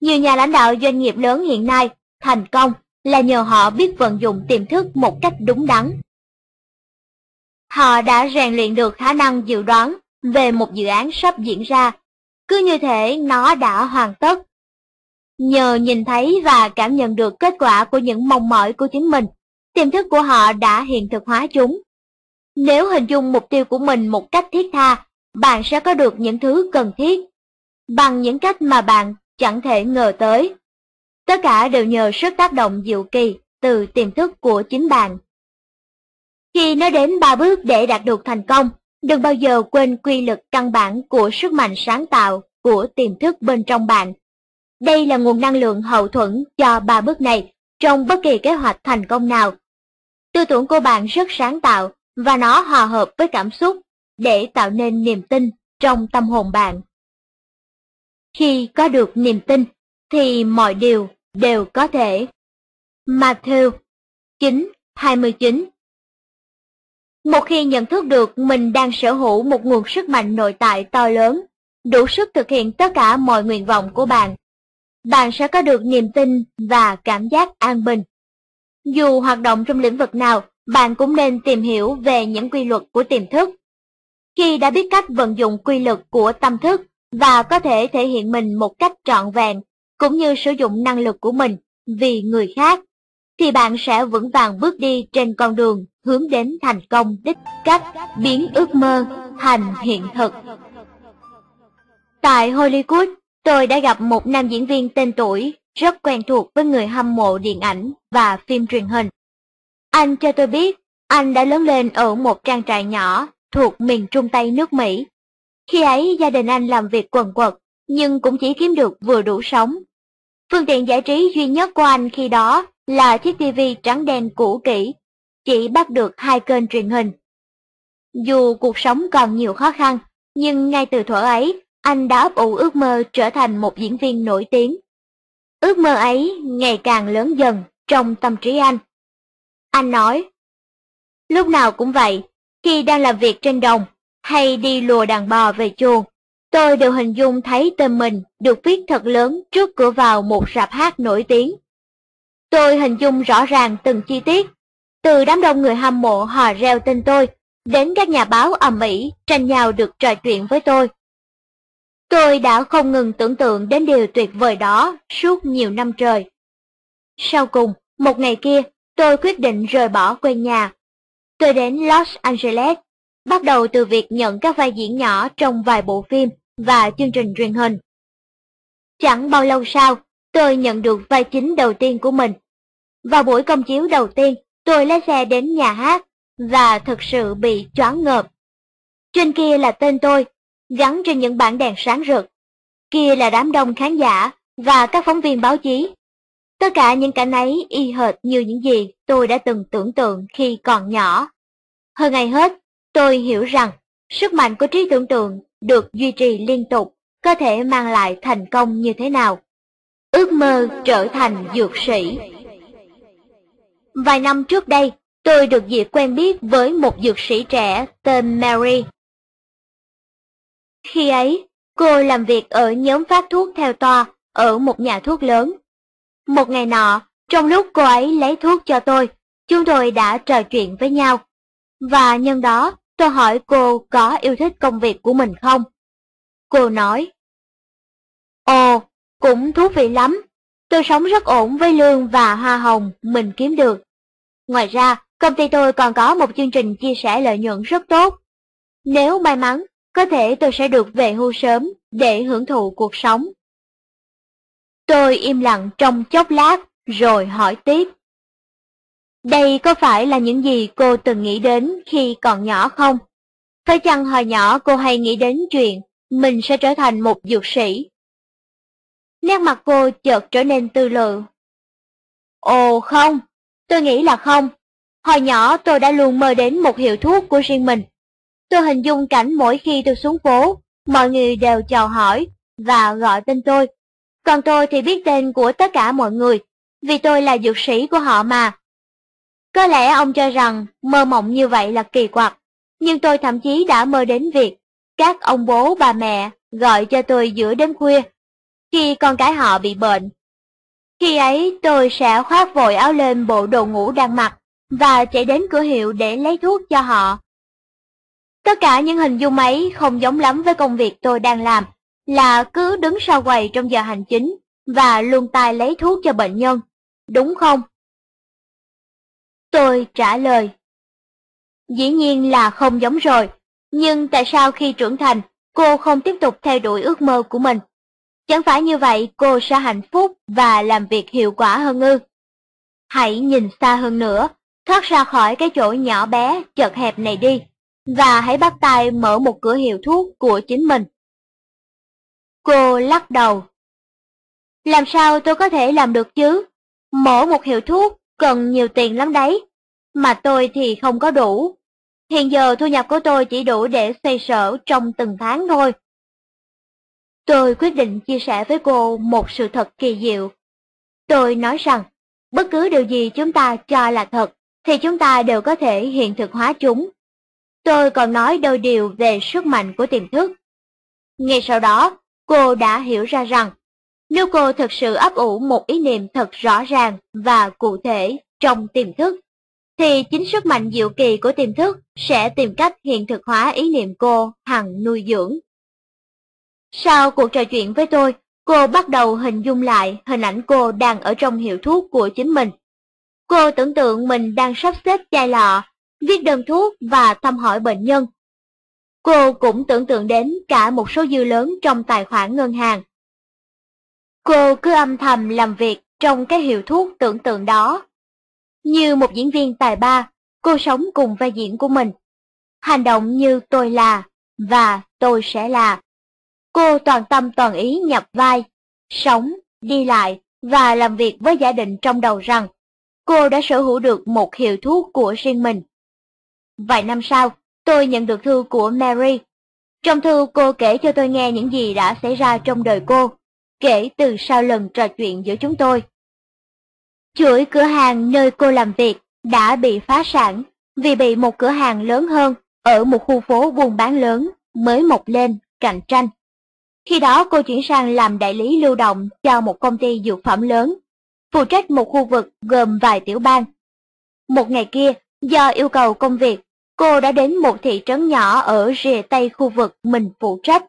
Nhiều nhà lãnh đạo doanh nghiệp lớn hiện nay thành công là nhờ họ biết vận dụng tiềm thức một cách đúng đắn. Họ đã rèn luyện được khả năng dự đoán về một dự án sắp diễn ra, cứ như thể nó đã hoàn tất. Nhờ nhìn thấy và cảm nhận được kết quả của những mong mỏi của chính mình, tiềm thức của họ đã hiện thực hóa chúng. Nếu hình dung mục tiêu của mình một cách thiết tha, bạn sẽ có được những thứ cần thiết, bằng những cách mà bạn chẳng thể ngờ tới. Tất cả đều nhờ sức tác động diệu kỳ từ tiềm thức của chính bạn. Khi nói đến ba bước để đạt được thành công, đừng bao giờ quên quy luật căn bản của sức mạnh sáng tạo của tiềm thức bên trong bạn. Đây là nguồn năng lượng hậu thuẫn cho ba bước này trong bất kỳ kế hoạch thành công nào. Tư tưởng của bạn rất sáng tạo và nó hòa hợp với cảm xúc để tạo nên niềm tin trong tâm hồn bạn. Khi có được niềm tin thì mọi điều đều có thể. Matthew chín, hai mươi chín. Một khi nhận thức được mình đang sở hữu một nguồn sức mạnh nội tại to lớn, đủ sức thực hiện tất cả mọi nguyện vọng của bạn, bạn sẽ có được niềm tin và cảm giác an bình. Dù hoạt động trong lĩnh vực nào, bạn cũng nên tìm hiểu về những quy luật của tiềm thức. Khi đã biết cách vận dụng quy luật của tâm thức và có thể thể hiện mình một cách trọn vẹn, cũng như sử dụng năng lực của mình vì người khác, thì bạn sẽ vững vàng bước đi trên con đường hướng đến thành công đích cách biến ước mơ thành hiện thực. Tại Hollywood, tôi đã gặp một nam diễn viên tên tuổi rất quen thuộc với người hâm mộ điện ảnh và phim truyền hình. Anh cho tôi biết anh đã lớn lên ở một trang trại nhỏ thuộc miền Trung Tây nước Mỹ. Khi ấy gia đình anh làm việc quần quật nhưng cũng chỉ kiếm được vừa đủ sống. Phương tiện giải trí duy nhất của anh khi đó là chiếc ti vi trắng đen cũ kỹ, chỉ bắt được hai kênh truyền hình. Dù cuộc sống còn nhiều khó khăn, nhưng ngay từ thuở ấy, anh đã ấp ủ ước mơ trở thành một diễn viên nổi tiếng. Ước mơ ấy ngày càng lớn dần trong tâm trí anh. Anh nói, lúc nào cũng vậy, khi đang làm việc trên đồng hay đi lùa đàn bò về chuồng, tôi đều hình dung thấy tên mình được viết thật lớn trước cửa vào một rạp hát nổi tiếng. Tôi hình dung rõ ràng từng chi tiết, từ đám đông người hâm mộ hò reo tên tôi, đến các nhà báo ầm ĩ tranh nhau được trò chuyện với tôi. Tôi đã không ngừng tưởng tượng đến điều tuyệt vời đó suốt nhiều năm trời. Sau cùng, một ngày kia, tôi quyết định rời bỏ quê nhà. Tôi đến Los Angeles, bắt đầu từ việc nhận các vai diễn nhỏ trong vài bộ phim và chương trình truyền hình. Chẳng bao lâu sau, tôi nhận được vai chính đầu tiên của mình. Vào buổi công chiếu đầu tiên, tôi lái xe đến nhà hát và thật sự bị choáng ngợp. Trên kia là tên tôi, gắn trên những bảng đèn sáng rực. Kia là đám đông khán giả và các phóng viên báo chí. Tất cả những cảnh ấy y hệt như những gì tôi đã từng tưởng tượng khi còn nhỏ. Hơn ai hết, tôi hiểu rằng sức mạnh của trí tưởng tượng được duy trì liên tục có thể mang lại thành công như thế nào. Ước mơ trở thành dược sĩ. Vài năm trước đây, tôi được dịp quen biết với một dược sĩ trẻ tên Mary. Khi ấy, cô làm việc ở nhóm phát thuốc theo toa ở một nhà thuốc lớn. Một ngày nọ, trong lúc cô ấy lấy thuốc cho tôi, chúng tôi đã trò chuyện với nhau. Và nhân đó, tôi hỏi cô có yêu thích công việc của mình không? Cô nói, Ồ, cũng thú vị lắm. Tôi sống rất ổn với lương và hoa hồng mình kiếm được. Ngoài ra, công ty tôi còn có một chương trình chia sẻ lợi nhuận rất tốt. Nếu may mắn, có thể tôi sẽ được về hưu sớm để hưởng thụ cuộc sống. Tôi im lặng trong chốc lát rồi hỏi tiếp. Đây có phải là những gì cô từng nghĩ đến khi còn nhỏ không? Phải chăng hồi nhỏ cô hay nghĩ đến chuyện mình sẽ trở thành một dược sĩ? Nét mặt cô chợt trở nên tư lự. Ồ không, tôi nghĩ là không. Hồi nhỏ tôi đã luôn mơ đến một hiệu thuốc của riêng mình. Tôi hình dung cảnh mỗi khi tôi xuống phố, mọi người đều chào hỏi và gọi tên tôi. Còn tôi thì biết tên của tất cả mọi người, vì tôi là dược sĩ của họ mà. Có lẽ ông cho rằng mơ mộng như vậy là kỳ quặc, nhưng tôi thậm chí đã mơ đến việc các ông bố bà mẹ gọi cho tôi giữa đêm khuya, khi con cái họ bị bệnh. Khi ấy tôi sẽ khoác vội áo lên bộ đồ ngủ đang mặc và chạy đến cửa hiệu để lấy thuốc cho họ. Tất cả những hình dung ấy không giống lắm với công việc tôi đang làm, là cứ đứng sau quầy trong giờ hành chính và luôn tay lấy thuốc cho bệnh nhân, đúng không? Tôi trả lời, dĩ nhiên là không giống rồi, nhưng tại sao khi trưởng thành cô không tiếp tục theo đuổi ước mơ của mình? Chẳng phải như vậy cô sẽ hạnh phúc và làm việc hiệu quả hơn ư? Hãy nhìn xa hơn nữa, thoát ra khỏi cái chỗ nhỏ bé, chật hẹp này đi, và hãy bắt tay mở một cửa hiệu thuốc của chính mình. Cô lắc đầu. Làm sao tôi có thể làm được chứ? Mở một hiệu thuốc cần nhiều tiền lắm đấy, mà tôi thì không có đủ. Hiện giờ thu nhập của tôi chỉ đủ để xoay sở trong từng tháng thôi. Tôi quyết định chia sẻ với cô một sự thật kỳ diệu. Tôi nói rằng, bất cứ điều gì chúng ta cho là thật, thì chúng ta đều có thể hiện thực hóa chúng. Tôi còn nói đôi điều về sức mạnh của tiềm thức. Ngay sau đó, cô đã hiểu ra rằng, nếu cô thực sự ấp ủ một ý niệm thật rõ ràng và cụ thể trong tiềm thức, thì chính sức mạnh diệu kỳ của tiềm thức sẽ tìm cách hiện thực hóa ý niệm cô hằng nuôi dưỡng. Sau cuộc trò chuyện với tôi, cô bắt đầu hình dung lại hình ảnh cô đang ở trong hiệu thuốc của chính mình. Cô tưởng tượng mình đang sắp xếp chai lọ, viết đơn thuốc và thăm hỏi bệnh nhân. Cô cũng tưởng tượng đến cả một số dư lớn trong tài khoản ngân hàng. Cô cứ âm thầm làm việc trong cái hiệu thuốc tưởng tượng đó. Như một diễn viên tài ba, cô sống cùng vai diễn của mình. Hành động như tôi là và tôi sẽ là. Cô toàn tâm toàn ý nhập vai, sống, đi lại và làm việc với giả định trong đầu rằng cô đã sở hữu được một hiệu thuốc của riêng mình. Vài năm sau, tôi nhận được thư của Mary. Trong thư cô kể cho tôi nghe những gì đã xảy ra trong đời cô, kể từ sau lần trò chuyện giữa chúng tôi. Chuỗi cửa hàng nơi cô làm việc đã bị phá sản vì bị một cửa hàng lớn hơn ở một khu phố buôn bán lớn mới mọc lên cạnh tranh. Khi đó cô chuyển sang làm đại lý lưu động cho một công ty dược phẩm lớn, phụ trách một khu vực gồm vài tiểu bang. Một ngày kia, do yêu cầu công việc, cô đã đến một thị trấn nhỏ ở rìa tây khu vực mình phụ trách.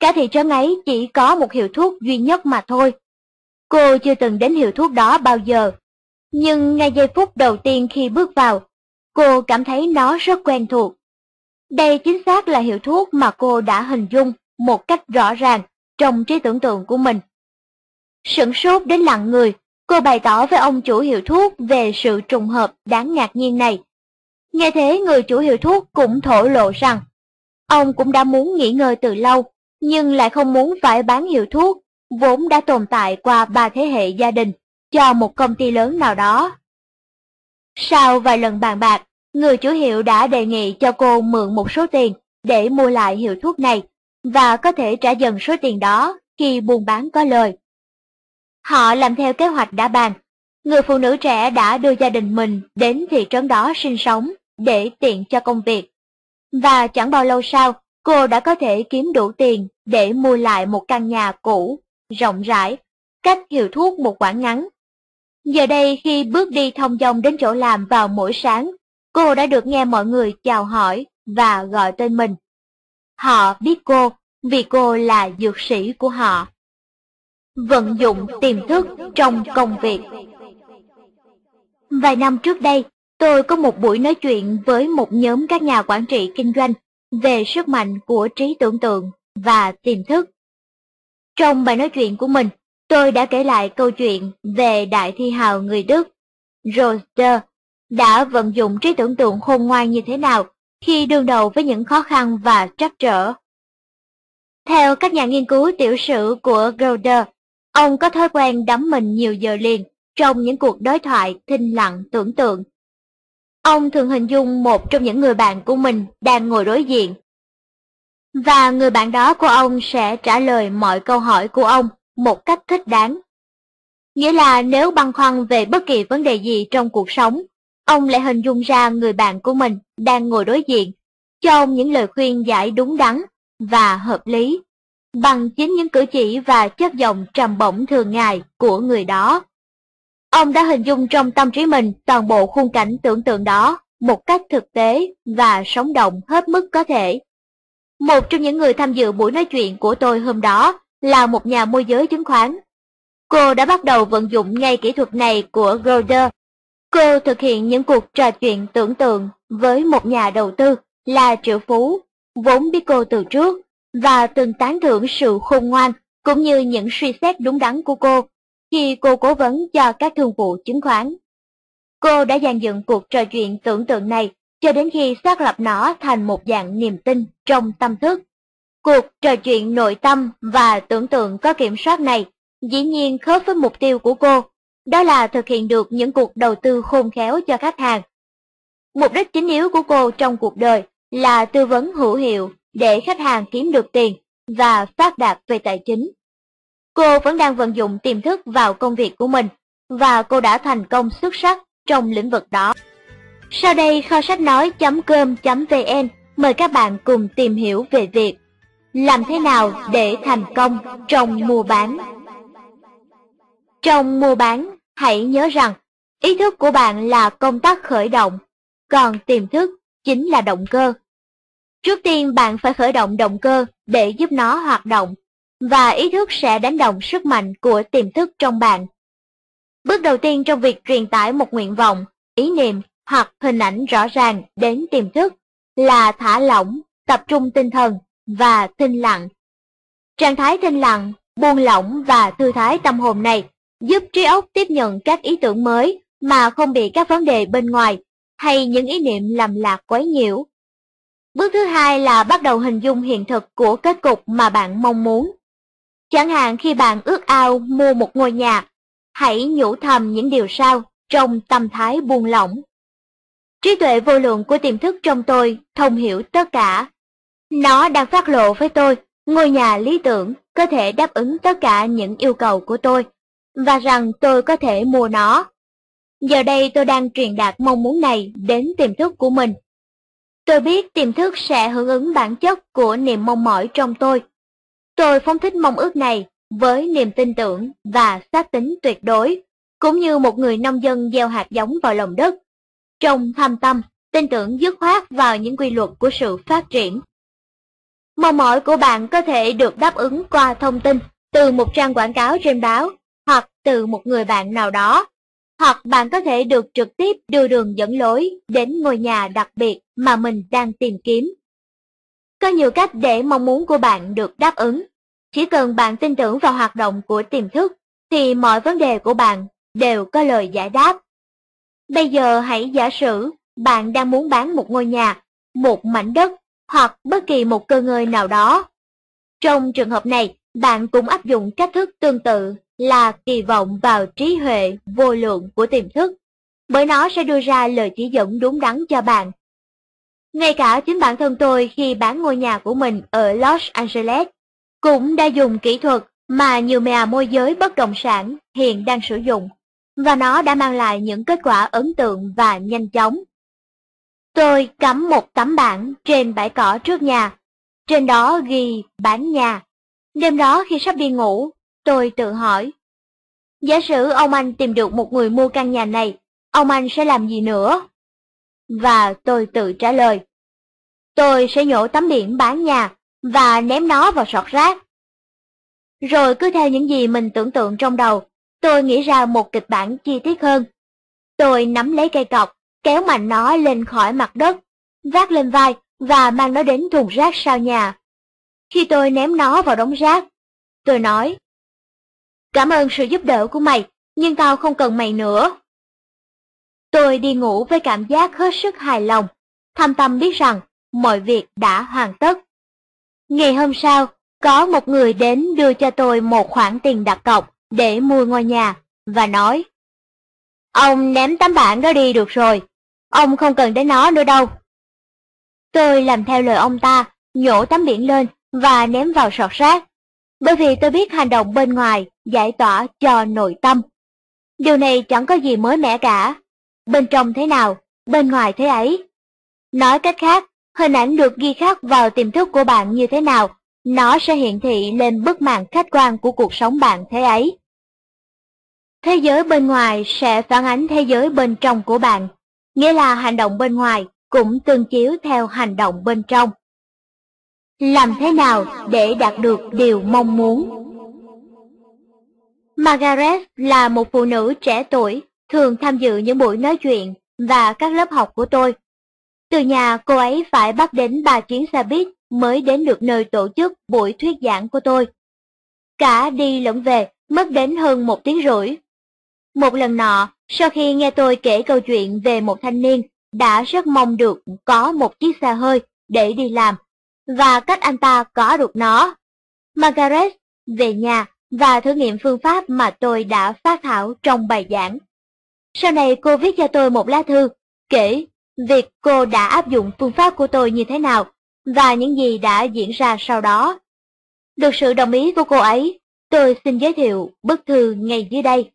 Cả thị trấn ấy chỉ có một hiệu thuốc duy nhất mà thôi. Cô chưa từng đến hiệu thuốc đó bao giờ, nhưng ngay giây phút đầu tiên khi bước vào, cô cảm thấy nó rất quen thuộc. Đây chính xác là hiệu thuốc mà cô đã hình dung một cách rõ ràng trong trí tưởng tượng của mình. Sửng sốt đến lặng người, cô bày tỏ với ông chủ hiệu thuốc về sự trùng hợp đáng ngạc nhiên này. Nghe thế, người chủ hiệu thuốc cũng thổ lộ rằng ông cũng đã muốn nghỉ ngơi từ lâu, nhưng lại không muốn phải bán hiệu thuốc vốn đã tồn tại qua ba thế hệ gia đình cho một công ty lớn nào đó. Sau vài lần bàn bạc, người chủ hiệu đã đề nghị cho cô mượn một số tiền để mua lại hiệu thuốc này và có thể trả dần số tiền đó khi buôn bán có lời. Họ làm theo kế hoạch đã bàn. Người phụ nữ trẻ đã đưa gia đình mình đến thị trấn đó sinh sống để tiện cho công việc, và chẳng bao lâu sau, cô đã có thể kiếm đủ tiền để mua lại một căn nhà cũ, rộng rãi, cách hiệu thuốc một quãng ngắn. Giờ đây, khi bước đi thong dong đến chỗ làm vào mỗi sáng, cô đã được nghe mọi người chào hỏi và gọi tên mình. Họ biết cô vì cô là dược sĩ của họ. Vận dụng tiềm thức trong công việc. Vài năm trước đây, tôi có một buổi nói chuyện với một nhóm các nhà quản trị kinh doanh về sức mạnh của trí tưởng tượng và tiềm thức. Trong bài nói chuyện của mình, tôi đã kể lại câu chuyện về đại thi hào người Đức, Roster, đã vận dụng trí tưởng tượng khôn ngoan như thế nào khi đương đầu với những khó khăn và trắc trở. Theo các nhà nghiên cứu tiểu sử của Roster, ông có thói quen đắm mình nhiều giờ liền trong những cuộc đối thoại thinh lặng tưởng tượng. Ông thường hình dung một trong những người bạn của mình đang ngồi đối diện, và người bạn đó của ông sẽ trả lời mọi câu hỏi của ông một cách thích đáng. Nghĩa là nếu băn khoăn về bất kỳ vấn đề gì trong cuộc sống, ông lại hình dung ra người bạn của mình đang ngồi đối diện, cho ông những lời khuyên giải đúng đắn và hợp lý, bằng chính những cử chỉ và chất giọng trầm bổng thường ngày của người đó. Ông đã hình dung trong tâm trí mình toàn bộ khung cảnh tưởng tượng đó một cách thực tế và sống động hết mức có thể. Một trong những người tham dự buổi nói chuyện của tôi hôm đó là một nhà môi giới chứng khoán. Cô đã bắt đầu vận dụng ngay kỹ thuật này của Roder. Cô thực hiện những cuộc trò chuyện tưởng tượng với một nhà đầu tư là triệu phú, vốn biết cô từ trước, và từng tán thưởng sự khôn ngoan cũng như những suy xét đúng đắn của cô khi cô cố vấn cho các thương vụ chứng khoán. Cô đã dàn dựng cuộc trò chuyện tưởng tượng này cho đến khi xác lập nó thành một dạng niềm tin trong tâm thức. Cuộc trò chuyện nội tâm và tưởng tượng có kiểm soát này dĩ nhiên khớp với mục tiêu của cô, đó là thực hiện được những cuộc đầu tư khôn khéo cho khách hàng. Mục đích chính yếu của cô trong cuộc đời là tư vấn hữu hiệu để khách hàng kiếm được tiền và phát đạt về tài chính. Cô vẫn đang vận dụng tiềm thức vào công việc của mình, và cô đã thành công xuất sắc trong lĩnh vực đó. Sau đây kho sách nói chấm com chấm vn mời các bạn cùng tìm hiểu về việc làm thế nào để thành công trong mua bán. Trong mua bán, hãy nhớ rằng ý thức của bạn là công tắc khởi động, còn tiềm thức chính là động cơ. Trước tiên bạn phải khởi động động cơ để giúp nó hoạt động, và ý thức sẽ đánh động sức mạnh của tiềm thức trong bạn. Bước đầu tiên trong việc truyền tải một nguyện vọng, ý niệm hoặc hình ảnh rõ ràng đến tiềm thức là thả lỏng, tập trung tinh thần và thinh lặng. Trạng thái thinh lặng, buông lỏng và thư thái tâm hồn này giúp trí óc tiếp nhận các ý tưởng mới mà không bị các vấn đề bên ngoài hay những ý niệm làm lạc quấy nhiễu. Bước thứ hai là bắt đầu hình dung hiện thực của kết cục mà bạn mong muốn. Chẳng hạn khi bạn ước ao mua một ngôi nhà, hãy nhủ thầm những điều sau trong tâm thái buông lỏng. Trí tuệ vô lượng của tiềm thức trong tôi thông hiểu tất cả. Nó đang phát lộ với tôi ngôi nhà lý tưởng có thể đáp ứng tất cả những yêu cầu của tôi, và rằng tôi có thể mua nó. Giờ đây tôi đang truyền đạt mong muốn này đến tiềm thức của mình. Tôi biết tiềm thức sẽ hưởng ứng bản chất của niềm mong mỏi trong tôi. Tôi phóng thích mong ước này với niềm tin tưởng và xác tín tuyệt đối, cũng như một người nông dân gieo hạt giống vào lòng đất. Trong thâm tâm, tin tưởng dứt khoát vào những quy luật của sự phát triển. Mong mỏi của bạn có thể được đáp ứng qua thông tin từ một trang quảng cáo trên báo, hoặc từ một người bạn nào đó, hoặc bạn có thể được trực tiếp đưa đường dẫn lối đến ngôi nhà đặc biệt mà mình đang tìm kiếm. Có nhiều cách để mong muốn của bạn được đáp ứng. Chỉ cần bạn tin tưởng vào hoạt động của tiềm thức, thì mọi vấn đề của bạn đều có lời giải đáp. Bây giờ hãy giả sử bạn đang muốn bán một ngôi nhà, một mảnh đất, hoặc bất kỳ một cơ ngơi nào đó. Trong trường hợp này, bạn cũng áp dụng cách thức tương tự là kỳ vọng vào trí huệ vô lượng của tiềm thức, bởi nó sẽ đưa ra lời chỉ dẫn đúng đắn cho bạn. Ngay cả chính bản thân tôi khi bán ngôi nhà của mình ở Los Angeles, cũng đã dùng kỹ thuật mà nhiều nhà môi giới bất động sản hiện đang sử dụng, và nó đã mang lại những kết quả ấn tượng và nhanh chóng. Tôi cắm một tấm bảng trên bãi cỏ trước nhà, trên đó ghi bán nhà. Đêm đó khi sắp đi ngủ, tôi tự hỏi, giả sử ông anh tìm được một người mua căn nhà này, ông anh sẽ làm gì nữa? Và tôi tự trả lời, tôi sẽ nhổ tấm biển bán nhà và ném nó vào sọt rác. Rồi cứ theo những gì mình tưởng tượng trong đầu, tôi nghĩ ra một kịch bản chi tiết hơn. Tôi nắm lấy cây cọc, kéo mạnh nó lên khỏi mặt đất, vác lên vai và mang nó đến thùng rác sau nhà. Khi tôi ném nó vào đống rác, tôi nói, cảm ơn sự giúp đỡ của mày, nhưng tao không cần mày nữa. Tôi đi ngủ với cảm giác hết sức hài lòng, thâm tâm biết rằng mọi việc đã hoàn tất. Ngày hôm sau, có một người đến đưa cho tôi một khoản tiền đặt cọc để mua ngôi nhà, và nói, ông ném tấm bảng đó đi được rồi, ông không cần đến nó nữa đâu. Tôi làm theo lời ông ta, nhổ tấm biển lên và ném vào sọt rác, bởi vì tôi biết hành động bên ngoài giải tỏa cho nội tâm. Điều này chẳng có gì mới mẻ cả, bên trong thế nào, bên ngoài thế ấy. Nói cách khác, hình ảnh được ghi khắc vào tiềm thức của bạn như thế nào, nó sẽ hiển thị lên bức màn khách quan của cuộc sống bạn thế ấy. Thế giới bên ngoài sẽ phản ánh thế giới bên trong của bạn, nghĩa là hành động bên ngoài cũng tương chiếu theo hành động bên trong. Làm thế nào để đạt được điều mong muốn? Margaret là một phụ nữ trẻ tuổi, thường tham dự những buổi nói chuyện và các lớp học của tôi. Từ nhà cô ấy phải bắt đến ba chuyến xe buýt mới đến được nơi tổ chức buổi thuyết giảng của tôi. Cả đi lẫn về mất đến hơn một tiếng rưỡi. Một lần nọ, sau khi nghe tôi kể câu chuyện về một thanh niên đã rất mong được có một chiếc xe hơi để đi làm, và cách anh ta có được nó, Margaret về nhà và thử nghiệm phương pháp mà tôi đã phát thảo trong bài giảng. Sau này cô viết cho tôi một lá thư kể việc cô đã áp dụng phương pháp của tôi như thế nào và những gì đã diễn ra sau đó. Được sự đồng ý của cô ấy, tôi xin giới thiệu bức thư ngay dưới đây.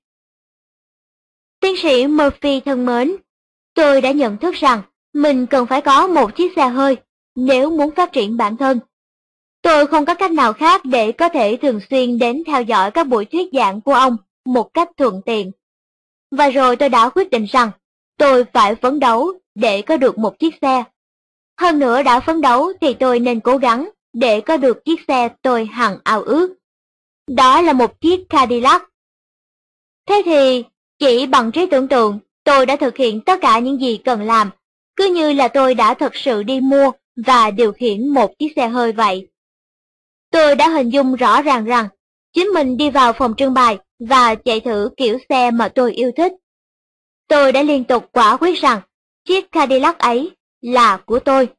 Tiến sĩ Murphy thân mến, tôi đã nhận thức rằng mình cần phải có một chiếc xe hơi nếu muốn phát triển bản thân. Tôi không có cách nào khác để có thể thường xuyên đến theo dõi các buổi thuyết giảng của ông một cách thuận tiện. Và rồi tôi đã quyết định rằng tôi phải phấn đấu để có được một chiếc xe. Hơn nữa, đã phấn đấu thì tôi nên cố gắng để có được chiếc xe tôi hằng ao ước. Đó là một chiếc Cadillac. Thế thì, chỉ bằng trí tưởng tượng, tôi đã thực hiện tất cả những gì cần làm, cứ như là tôi đã thật sự đi mua và điều khiển một chiếc xe hơi vậy. Tôi đã hình dung rõ ràng rằng chính mình đi vào phòng trưng bày và chạy thử kiểu xe mà tôi yêu thích. Tôi đã liên tục quả quyết rằng chiếc Cadillac ấy là của tôi.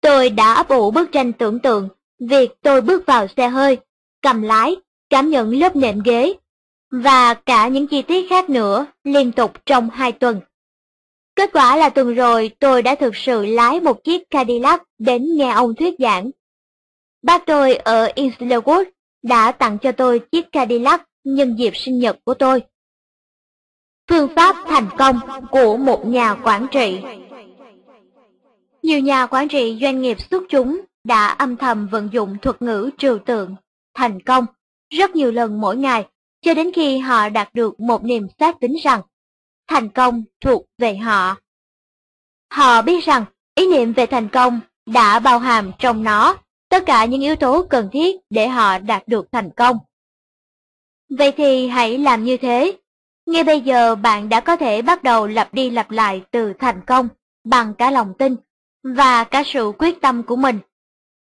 Tôi đã ấp ủ bức tranh tưởng tượng việc tôi bước vào xe hơi, cầm lái, cảm nhận lớp nệm ghế, và cả những chi tiết khác nữa liên tục trong hai tuần. Kết quả là tuần rồi tôi đã thực sự lái một chiếc Cadillac đến nghe ông thuyết giảng. Bác tôi ở Islewood đã tặng cho tôi chiếc Cadillac nhân dịp sinh nhật của tôi. Phương pháp thành công của một nhà quản trị. Nhiều nhà quản trị doanh nghiệp xuất chúng đã âm thầm vận dụng thuật ngữ trừu tượng thành công rất nhiều lần mỗi ngày, cho đến khi họ đạt được một niềm xác tín rằng thành công thuộc về họ. Họ biết rằng ý niệm về thành công đã bao hàm trong nó tất cả những yếu tố cần thiết để họ đạt được thành công. Vậy thì hãy làm như thế. Ngay bây giờ bạn đã có thể bắt đầu lặp đi lặp lại từ thành công bằng cả lòng tin và cả sự quyết tâm của mình.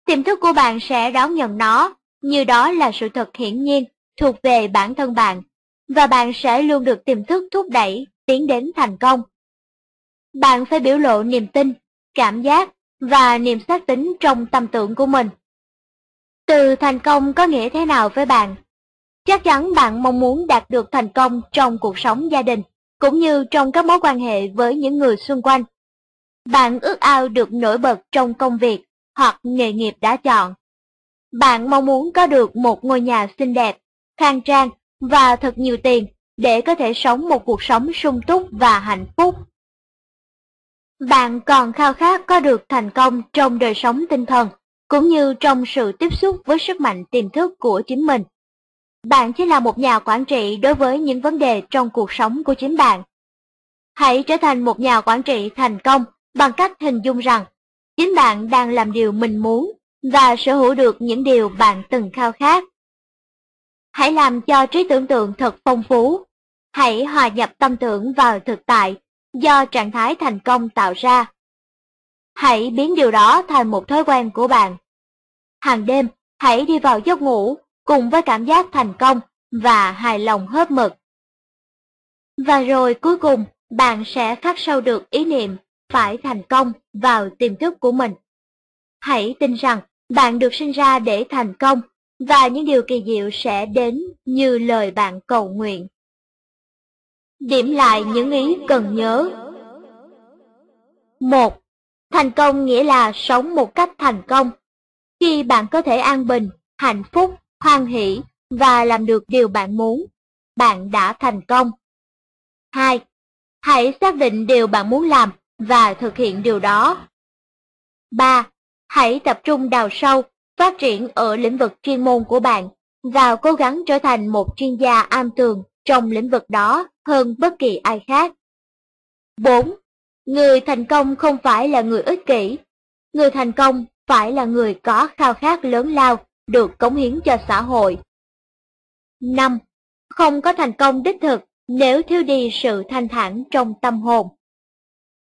Tiềm thức của bạn sẽ đón nhận nó như đó là sự thật hiển nhiên thuộc về bản thân bạn, và bạn sẽ luôn được tiềm thức thúc đẩy tiến đến thành công. Bạn phải biểu lộ niềm tin, cảm giác và niềm xác tín trong tâm tưởng của mình. Từ thành công có nghĩa thế nào với bạn? Chắc chắn bạn mong muốn đạt được thành công trong cuộc sống gia đình, cũng như trong các mối quan hệ với những người xung quanh. Bạn ước ao được nổi bật trong công việc hoặc nghề nghiệp đã chọn. Bạn mong muốn có được một ngôi nhà xinh đẹp, khang trang và thật nhiều tiền để có thể sống một cuộc sống sung túc và hạnh phúc. Bạn còn khao khát có được thành công trong đời sống tinh thần, cũng như trong sự tiếp xúc với sức mạnh tiềm thức của chính mình. Bạn chỉ là một nhà quản trị đối với những vấn đề trong cuộc sống của chính bạn. Hãy trở thành một nhà quản trị thành công bằng cách hình dung rằng chính bạn đang làm điều mình muốn và sở hữu được những điều bạn từng khao khát. Hãy làm cho trí tưởng tượng thật phong phú. Hãy hòa nhập tâm tưởng vào thực tại do trạng thái thành công tạo ra. Hãy biến điều đó thành một thói quen của bạn. Hàng đêm, hãy đi vào giấc ngủ cùng với cảm giác thành công và hài lòng hết mực. Và rồi cuối cùng, bạn sẽ khắc sâu được ý niệm phải thành công vào tiềm thức của mình. Hãy tin rằng bạn được sinh ra để thành công, và những điều kỳ diệu sẽ đến như lời bạn cầu nguyện. Điểm lại những ý cần nhớ. Một. Thành công nghĩa là sống một cách thành công, khi bạn có thể an bình, hạnh phúc, hoan hỷ và làm được điều bạn muốn, bạn đã thành công. Hai. Hãy xác định điều bạn muốn làm và thực hiện điều đó. Ba. Hãy tập trung đào sâu, phát triển ở lĩnh vực chuyên môn của bạn và cố gắng trở thành một chuyên gia am tường trong lĩnh vực đó hơn bất kỳ ai khác. Bốn. Người thành công không phải là người ích kỷ. Người thành công phải là người có khao khát lớn lao được cống hiến cho xã hội. Năm. Không có thành công đích thực nếu thiếu đi sự thanh thản trong tâm hồn.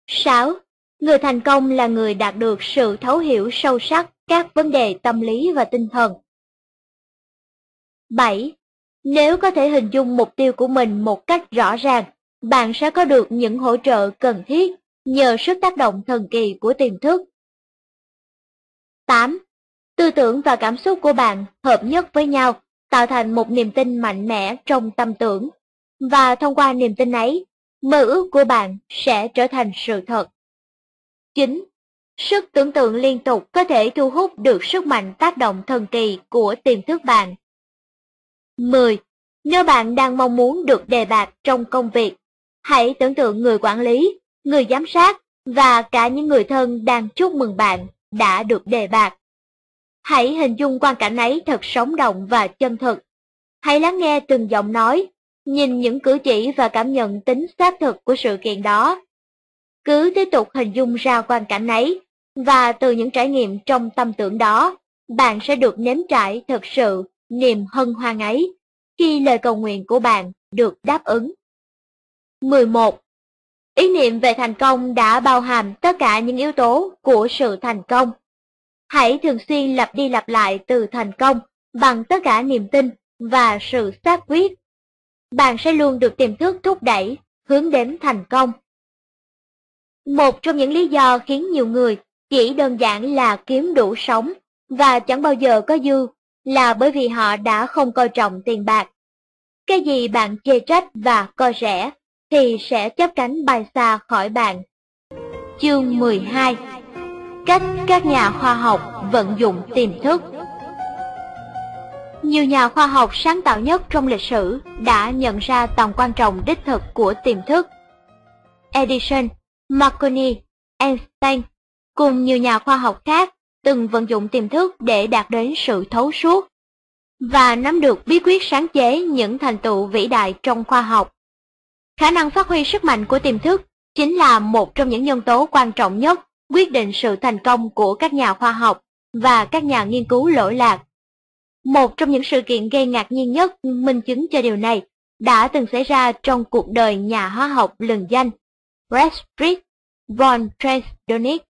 Sáu. Người thành công là người đạt được sự thấu hiểu sâu sắc các vấn đề tâm lý và tinh thần. Bảy. Nếu có thể hình dung mục tiêu của mình một cách rõ ràng, bạn sẽ có được những hỗ trợ cần thiết nhờ sức tác động thần kỳ của tiềm thức. tám. Tư tưởng và cảm xúc của bạn hợp nhất với nhau, tạo thành một niềm tin mạnh mẽ trong tâm tưởng. Và thông qua niềm tin ấy, mơ ước của bạn sẽ trở thành sự thật. chín. Sức tưởng tượng liên tục có thể thu hút được sức mạnh tác động thần kỳ của tiềm thức bạn. mười. Nếu bạn đang mong muốn được đề bạt trong công việc, hãy tưởng tượng người quản lý, người giám sát và cả những người thân đang chúc mừng bạn đã được đề bạt. Hãy hình dung quan cảnh ấy thật sống động và chân thực. Hãy lắng nghe từng giọng nói, nhìn những cử chỉ và cảm nhận tính xác thực của sự kiện đó. Cứ tiếp tục hình dung ra quan cảnh ấy, và từ những trải nghiệm trong tâm tưởng đó, bạn sẽ được nếm trải thật sự niềm hân hoan ấy khi lời cầu nguyện của bạn được đáp ứng. mười một. Ý niệm về thành công đã bao hàm tất cả những yếu tố của sự thành công. Hãy thường xuyên lặp đi lặp lại từ thành công bằng tất cả niềm tin và sự xác quyết. Bạn sẽ luôn được tiềm thức thúc đẩy hướng đến thành công. Một trong những lý do khiến nhiều người chỉ đơn giản là kiếm đủ sống và chẳng bao giờ có dư là bởi vì họ đã không coi trọng tiền bạc. Cái gì bạn chê trách và coi rẻ thì sẽ chắp cánh bay xa khỏi bạn. Chương mười hai. Cách các nhà khoa học vận dụng tiềm thức. Nhiều nhà khoa học sáng tạo nhất trong lịch sử đã nhận ra tầm quan trọng đích thực của tiềm thức. Edison, Marconi, Einstein cùng nhiều nhà khoa học khác từng vận dụng tiềm thức để đạt đến sự thấu suốt và nắm được bí quyết sáng chế những thành tựu vĩ đại trong khoa học. Khả năng phát huy sức mạnh của tiềm thức chính là một trong những nhân tố quan trọng nhất quyết định sự thành công của các nhà khoa học và các nhà nghiên cứu lỗi lạc. Một trong những sự kiện gây ngạc nhiên nhất minh chứng cho điều này đã từng xảy ra trong cuộc đời nhà hóa học lừng danh Friedrich von Tresdonic.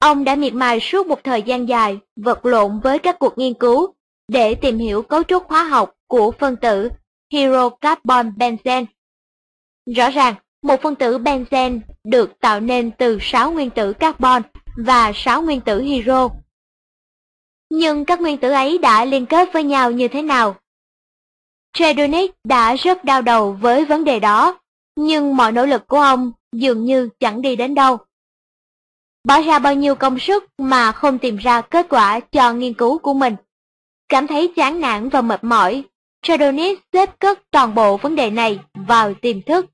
Ông đã miệt mài suốt một thời gian dài vật lộn với các cuộc nghiên cứu để tìm hiểu cấu trúc hóa học của phân tử hydrocarbon benzen. Rõ ràng, một phân tử benzen được tạo nên từ sáu nguyên tử carbon và sáu nguyên tử hydro. Nhưng các nguyên tử ấy đã liên kết với nhau như thế nào? Tresdonic đã rất đau đầu với vấn đề đó, nhưng mọi nỗ lực của ông dường như chẳng đi đến đâu. Bỏ ra bao nhiêu công sức mà không tìm ra kết quả cho nghiên cứu của mình. Cảm thấy chán nản và mệt mỏi, Tresdonic xếp cất toàn bộ vấn đề này vào tiềm thức.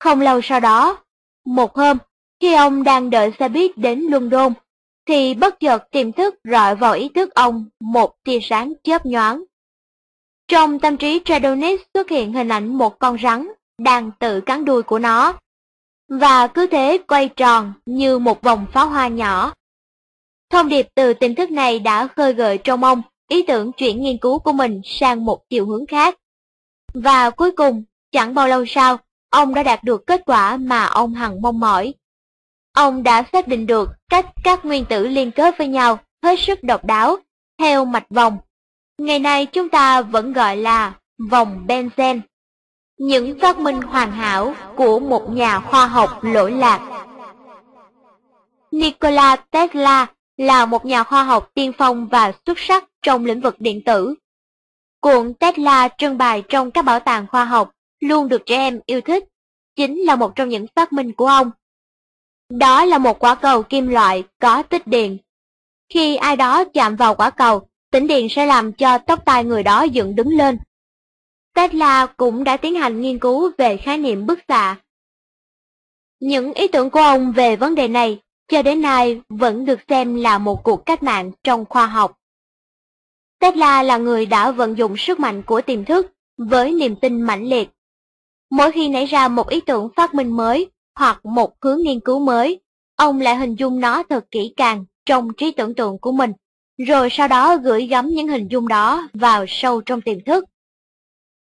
Không lâu sau đó, một hôm, khi ông đang đợi xe buýt đến London, thì bất chợt tiềm thức rọi vào ý thức ông một tia sáng chớp nhoáng. Trong tâm trí Tresdonic xuất hiện hình ảnh một con rắn đang tự cắn đuôi của nó, và cứ thế quay tròn như một vòng pháo hoa nhỏ. Thông điệp từ tiềm thức này đã khơi gợi trong ông ý tưởng chuyển nghiên cứu của mình sang một chiều hướng khác. Và cuối cùng, chẳng bao lâu sau, ông đã đạt được kết quả mà ông hằng mong mỏi. Ông đã xác định được cách các nguyên tử liên kết với nhau hết sức độc đáo, theo mạch vòng. Ngày nay chúng ta vẫn gọi là vòng Benzen. Những phát minh hoàn hảo của một nhà khoa học lỗi lạc. Nikola Tesla là một nhà khoa học tiên phong và xuất sắc trong lĩnh vực điện tử. Cuộn Tesla trưng bày trong các bảo tàng khoa học luôn được trẻ em yêu thích, chính là một trong những phát minh của ông. Đó là một quả cầu kim loại có tích điện. Khi ai đó chạm vào quả cầu, tĩnh điện sẽ làm cho tóc tai người đó dựng đứng lên. Tesla cũng đã tiến hành nghiên cứu về khái niệm bức xạ. Những ý tưởng của ông về vấn đề này cho đến nay vẫn được xem là một cuộc cách mạng trong khoa học. Tesla là người đã vận dụng sức mạnh của tiềm thức với niềm tin mãnh liệt. Mỗi khi nảy ra một ý tưởng phát minh mới hoặc một hướng nghiên cứu mới, ông lại hình dung nó thật kỹ càng trong trí tưởng tượng của mình, rồi sau đó gửi gắm những hình dung đó vào sâu trong tiềm thức.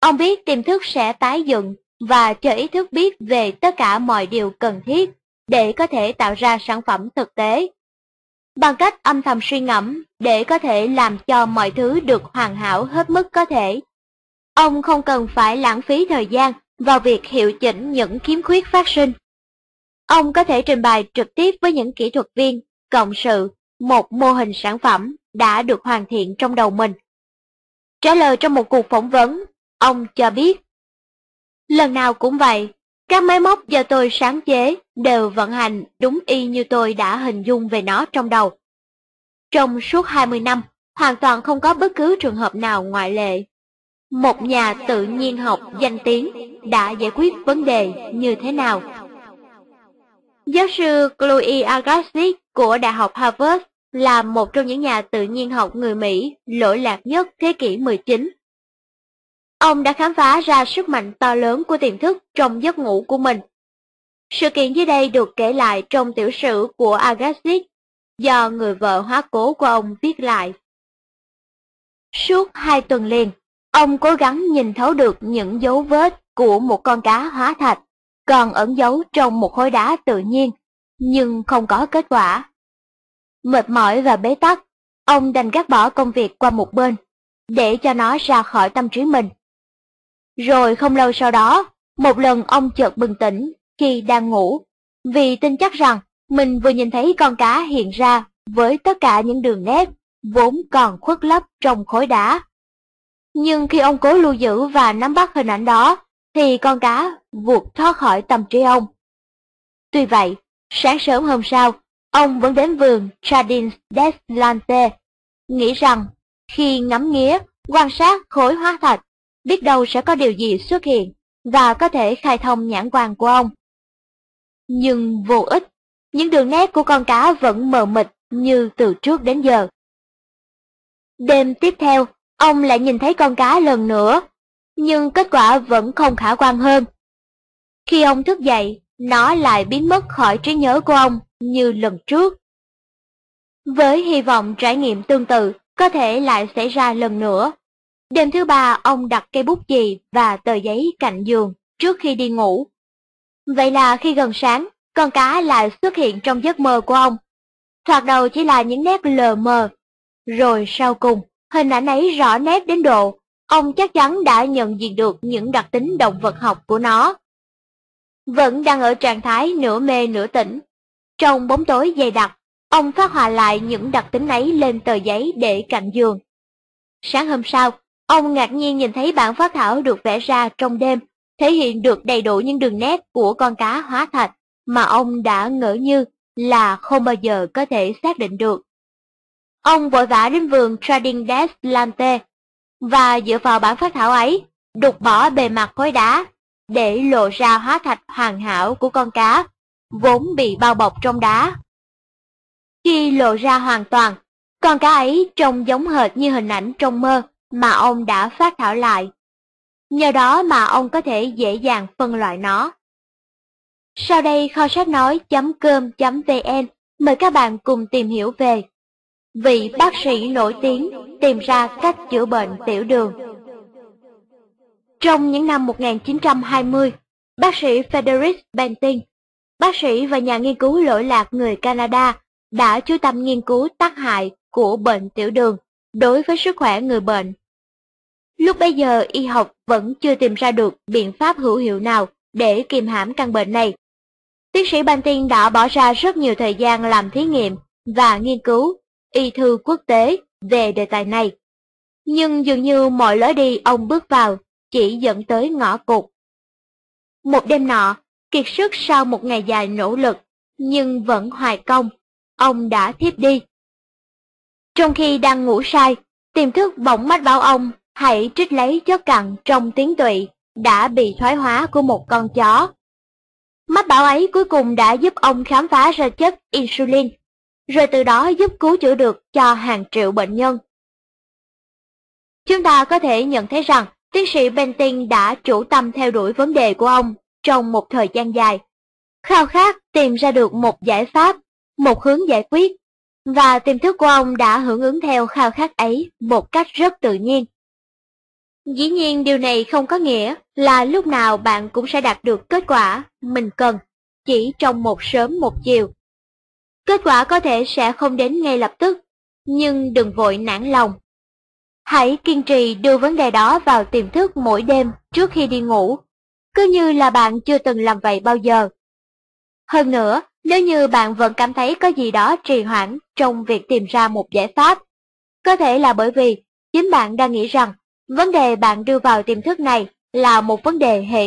Ông biết tiềm thức sẽ tái dựng và cho ý thức biết về tất cả mọi điều cần thiết để có thể tạo ra sản phẩm thực tế. Bằng cách âm thầm suy ngẫm để có thể làm cho mọi thứ được hoàn hảo hết mức có thể, Ông không cần phải lãng phí thời gian vào việc hiệu chỉnh những khiếm khuyết phát sinh. Ông có thể trình bày trực tiếp với những kỹ thuật viên, cộng sự, một mô hình sản phẩm đã được hoàn thiện trong đầu mình. Trả lời trong một cuộc phỏng vấn, ông cho biết: Lần nào cũng vậy, các máy móc do tôi sáng chế đều vận hành đúng y như tôi đã hình dung về nó trong đầu. Trong suốt hai mươi năm, hoàn toàn không có bất cứ trường hợp nào ngoại lệ. Một nhà tự nhiên học danh tiếng đã giải quyết vấn đề như thế nào? Giáo sư Chloe Agassiz của Đại học Harvard là một trong những nhà tự nhiên học người Mỹ lỗi lạc nhất thế kỷ mười chín. Ông đã khám phá ra sức mạnh to lớn của tiềm thức trong giấc ngủ của mình. Sự kiện dưới đây được kể lại trong tiểu sử của Agassiz do người vợ hóa cố của ông viết lại. Suốt hai tuần liền, ông cố gắng nhìn thấu được những dấu vết của một con cá hóa thạch còn ẩn giấu trong một khối đá tự nhiên, nhưng không có kết quả. Mệt mỏi và bế tắc, ông đành gác bỏ công việc qua một bên, để cho nó ra khỏi tâm trí mình. Rồi không lâu sau đó, một lần ông chợt bừng tỉnh khi đang ngủ, vì tin chắc rằng mình vừa nhìn thấy con cá hiện ra với tất cả những đường nét vốn còn khuất lấp trong khối đá. Nhưng khi ông cố lưu giữ và nắm bắt hình ảnh đó, thì con cá vụt thoát khỏi tâm trí ông. Tuy vậy, sáng sớm hôm sau, ông vẫn đến vườn Jardins des Plantes, nghĩ rằng khi ngắm nghía, quan sát khối hóa thạch, biết đâu sẽ có điều gì xuất hiện và có thể khai thông nhãn quan của ông. Nhưng vô ích, những đường nét của con cá vẫn mờ mịt như từ trước đến giờ. Đêm tiếp theo, ông lại nhìn thấy con cá lần nữa, nhưng kết quả vẫn không khả quan hơn. Khi ông thức dậy, nó lại biến mất khỏi trí nhớ của ông như lần trước. Với hy vọng trải nghiệm tương tự có thể lại xảy ra lần nữa, đêm thứ ba ông đặt cây bút chì và tờ giấy cạnh giường trước khi đi ngủ. Vậy là khi gần sáng, con cá lại xuất hiện trong giấc mơ của ông. Thoạt đầu chỉ là những nét lờ mờ, rồi sau cùng hình ảnh ấy rõ nét đến độ ông chắc chắn đã nhận diện được những đặc tính động vật học của nó. Vẫn đang ở trạng thái nửa mê nửa tỉnh, trong bóng tối dày đặc, ông phát họa lại những đặc tính ấy lên tờ giấy để cạnh giường. Sáng hôm sau, ông ngạc nhiên nhìn thấy bản phác thảo được vẽ ra trong đêm, thể hiện được đầy đủ những đường nét của con cá hóa thạch mà ông đã ngỡ như là không bao giờ có thể xác định được. Ông vội vã đến vườn Jardins des Plantes và dựa vào bản phác thảo ấy, đục bỏ bề mặt khối đá để lộ ra hóa thạch hoàn hảo của con cá vốn bị bao bọc trong đá. Khi lộ ra hoàn toàn, con cá ấy trông giống hệt như hình ảnh trong mơ mà ông đã phác thảo lại. Nhờ đó mà ông có thể dễ dàng phân loại nó. Sau đây kho sách nói chấm com chấm vn mời các bạn cùng tìm hiểu về vị bác sĩ nổi tiếng tìm ra cách chữa bệnh tiểu đường. Trong những năm một nghìn chín trăm hai mươi, bác sĩ Frederick Banting, bác sĩ và nhà nghiên cứu lỗi lạc người Canada, đã chú tâm nghiên cứu tác hại của bệnh tiểu đường đối với sức khỏe người bệnh. Lúc bấy giờ, y học vẫn chưa tìm ra được biện pháp hữu hiệu nào để kiềm hãm căn bệnh này. Tiến sĩ Banting đã bỏ ra rất nhiều thời gian làm thí nghiệm và nghiên cứu y thư quốc tế về đề tài này. Nhưng dường như mọi lối đi ông bước vào chỉ dẫn tới ngõ cụt. Một đêm nọ, kiệt sức sau một ngày dài nỗ lực, nhưng vẫn hoài công, ông đã thiếp đi. Trong khi đang ngủ say, tiềm thức bỗng mách bảo ông hãy trích lấy chất cặn trong tuyến tụy đã bị thoái hóa của một con chó. Mách bảo ấy cuối cùng đã giúp ông khám phá ra chất insulin, rồi từ đó giúp cứu chữa được cho hàng triệu bệnh nhân. Chúng ta có thể nhận thấy rằng tiến sĩ Banting đã chủ tâm theo đuổi vấn đề của ông trong một thời gian dài, khao khát tìm ra được một giải pháp, một hướng giải quyết, và tiềm thức của ông đã hưởng ứng theo khao khát ấy một cách rất tự nhiên. Dĩ nhiên điều này không có nghĩa là lúc nào bạn cũng sẽ đạt được kết quả mình cần, chỉ trong một sớm một chiều. Kết quả có thể sẽ không đến ngay lập tức, nhưng đừng vội nản lòng. Hãy kiên trì đưa vấn đề đó vào tiềm thức mỗi đêm trước khi đi ngủ, cứ như là bạn chưa từng làm vậy bao giờ. Hơn nữa, nếu như bạn vẫn cảm thấy có gì đó trì hoãn trong việc tìm ra một giải pháp, có thể là bởi vì chính bạn đang nghĩ rằng vấn đề bạn đưa vào tiềm thức này là một vấn đề hệ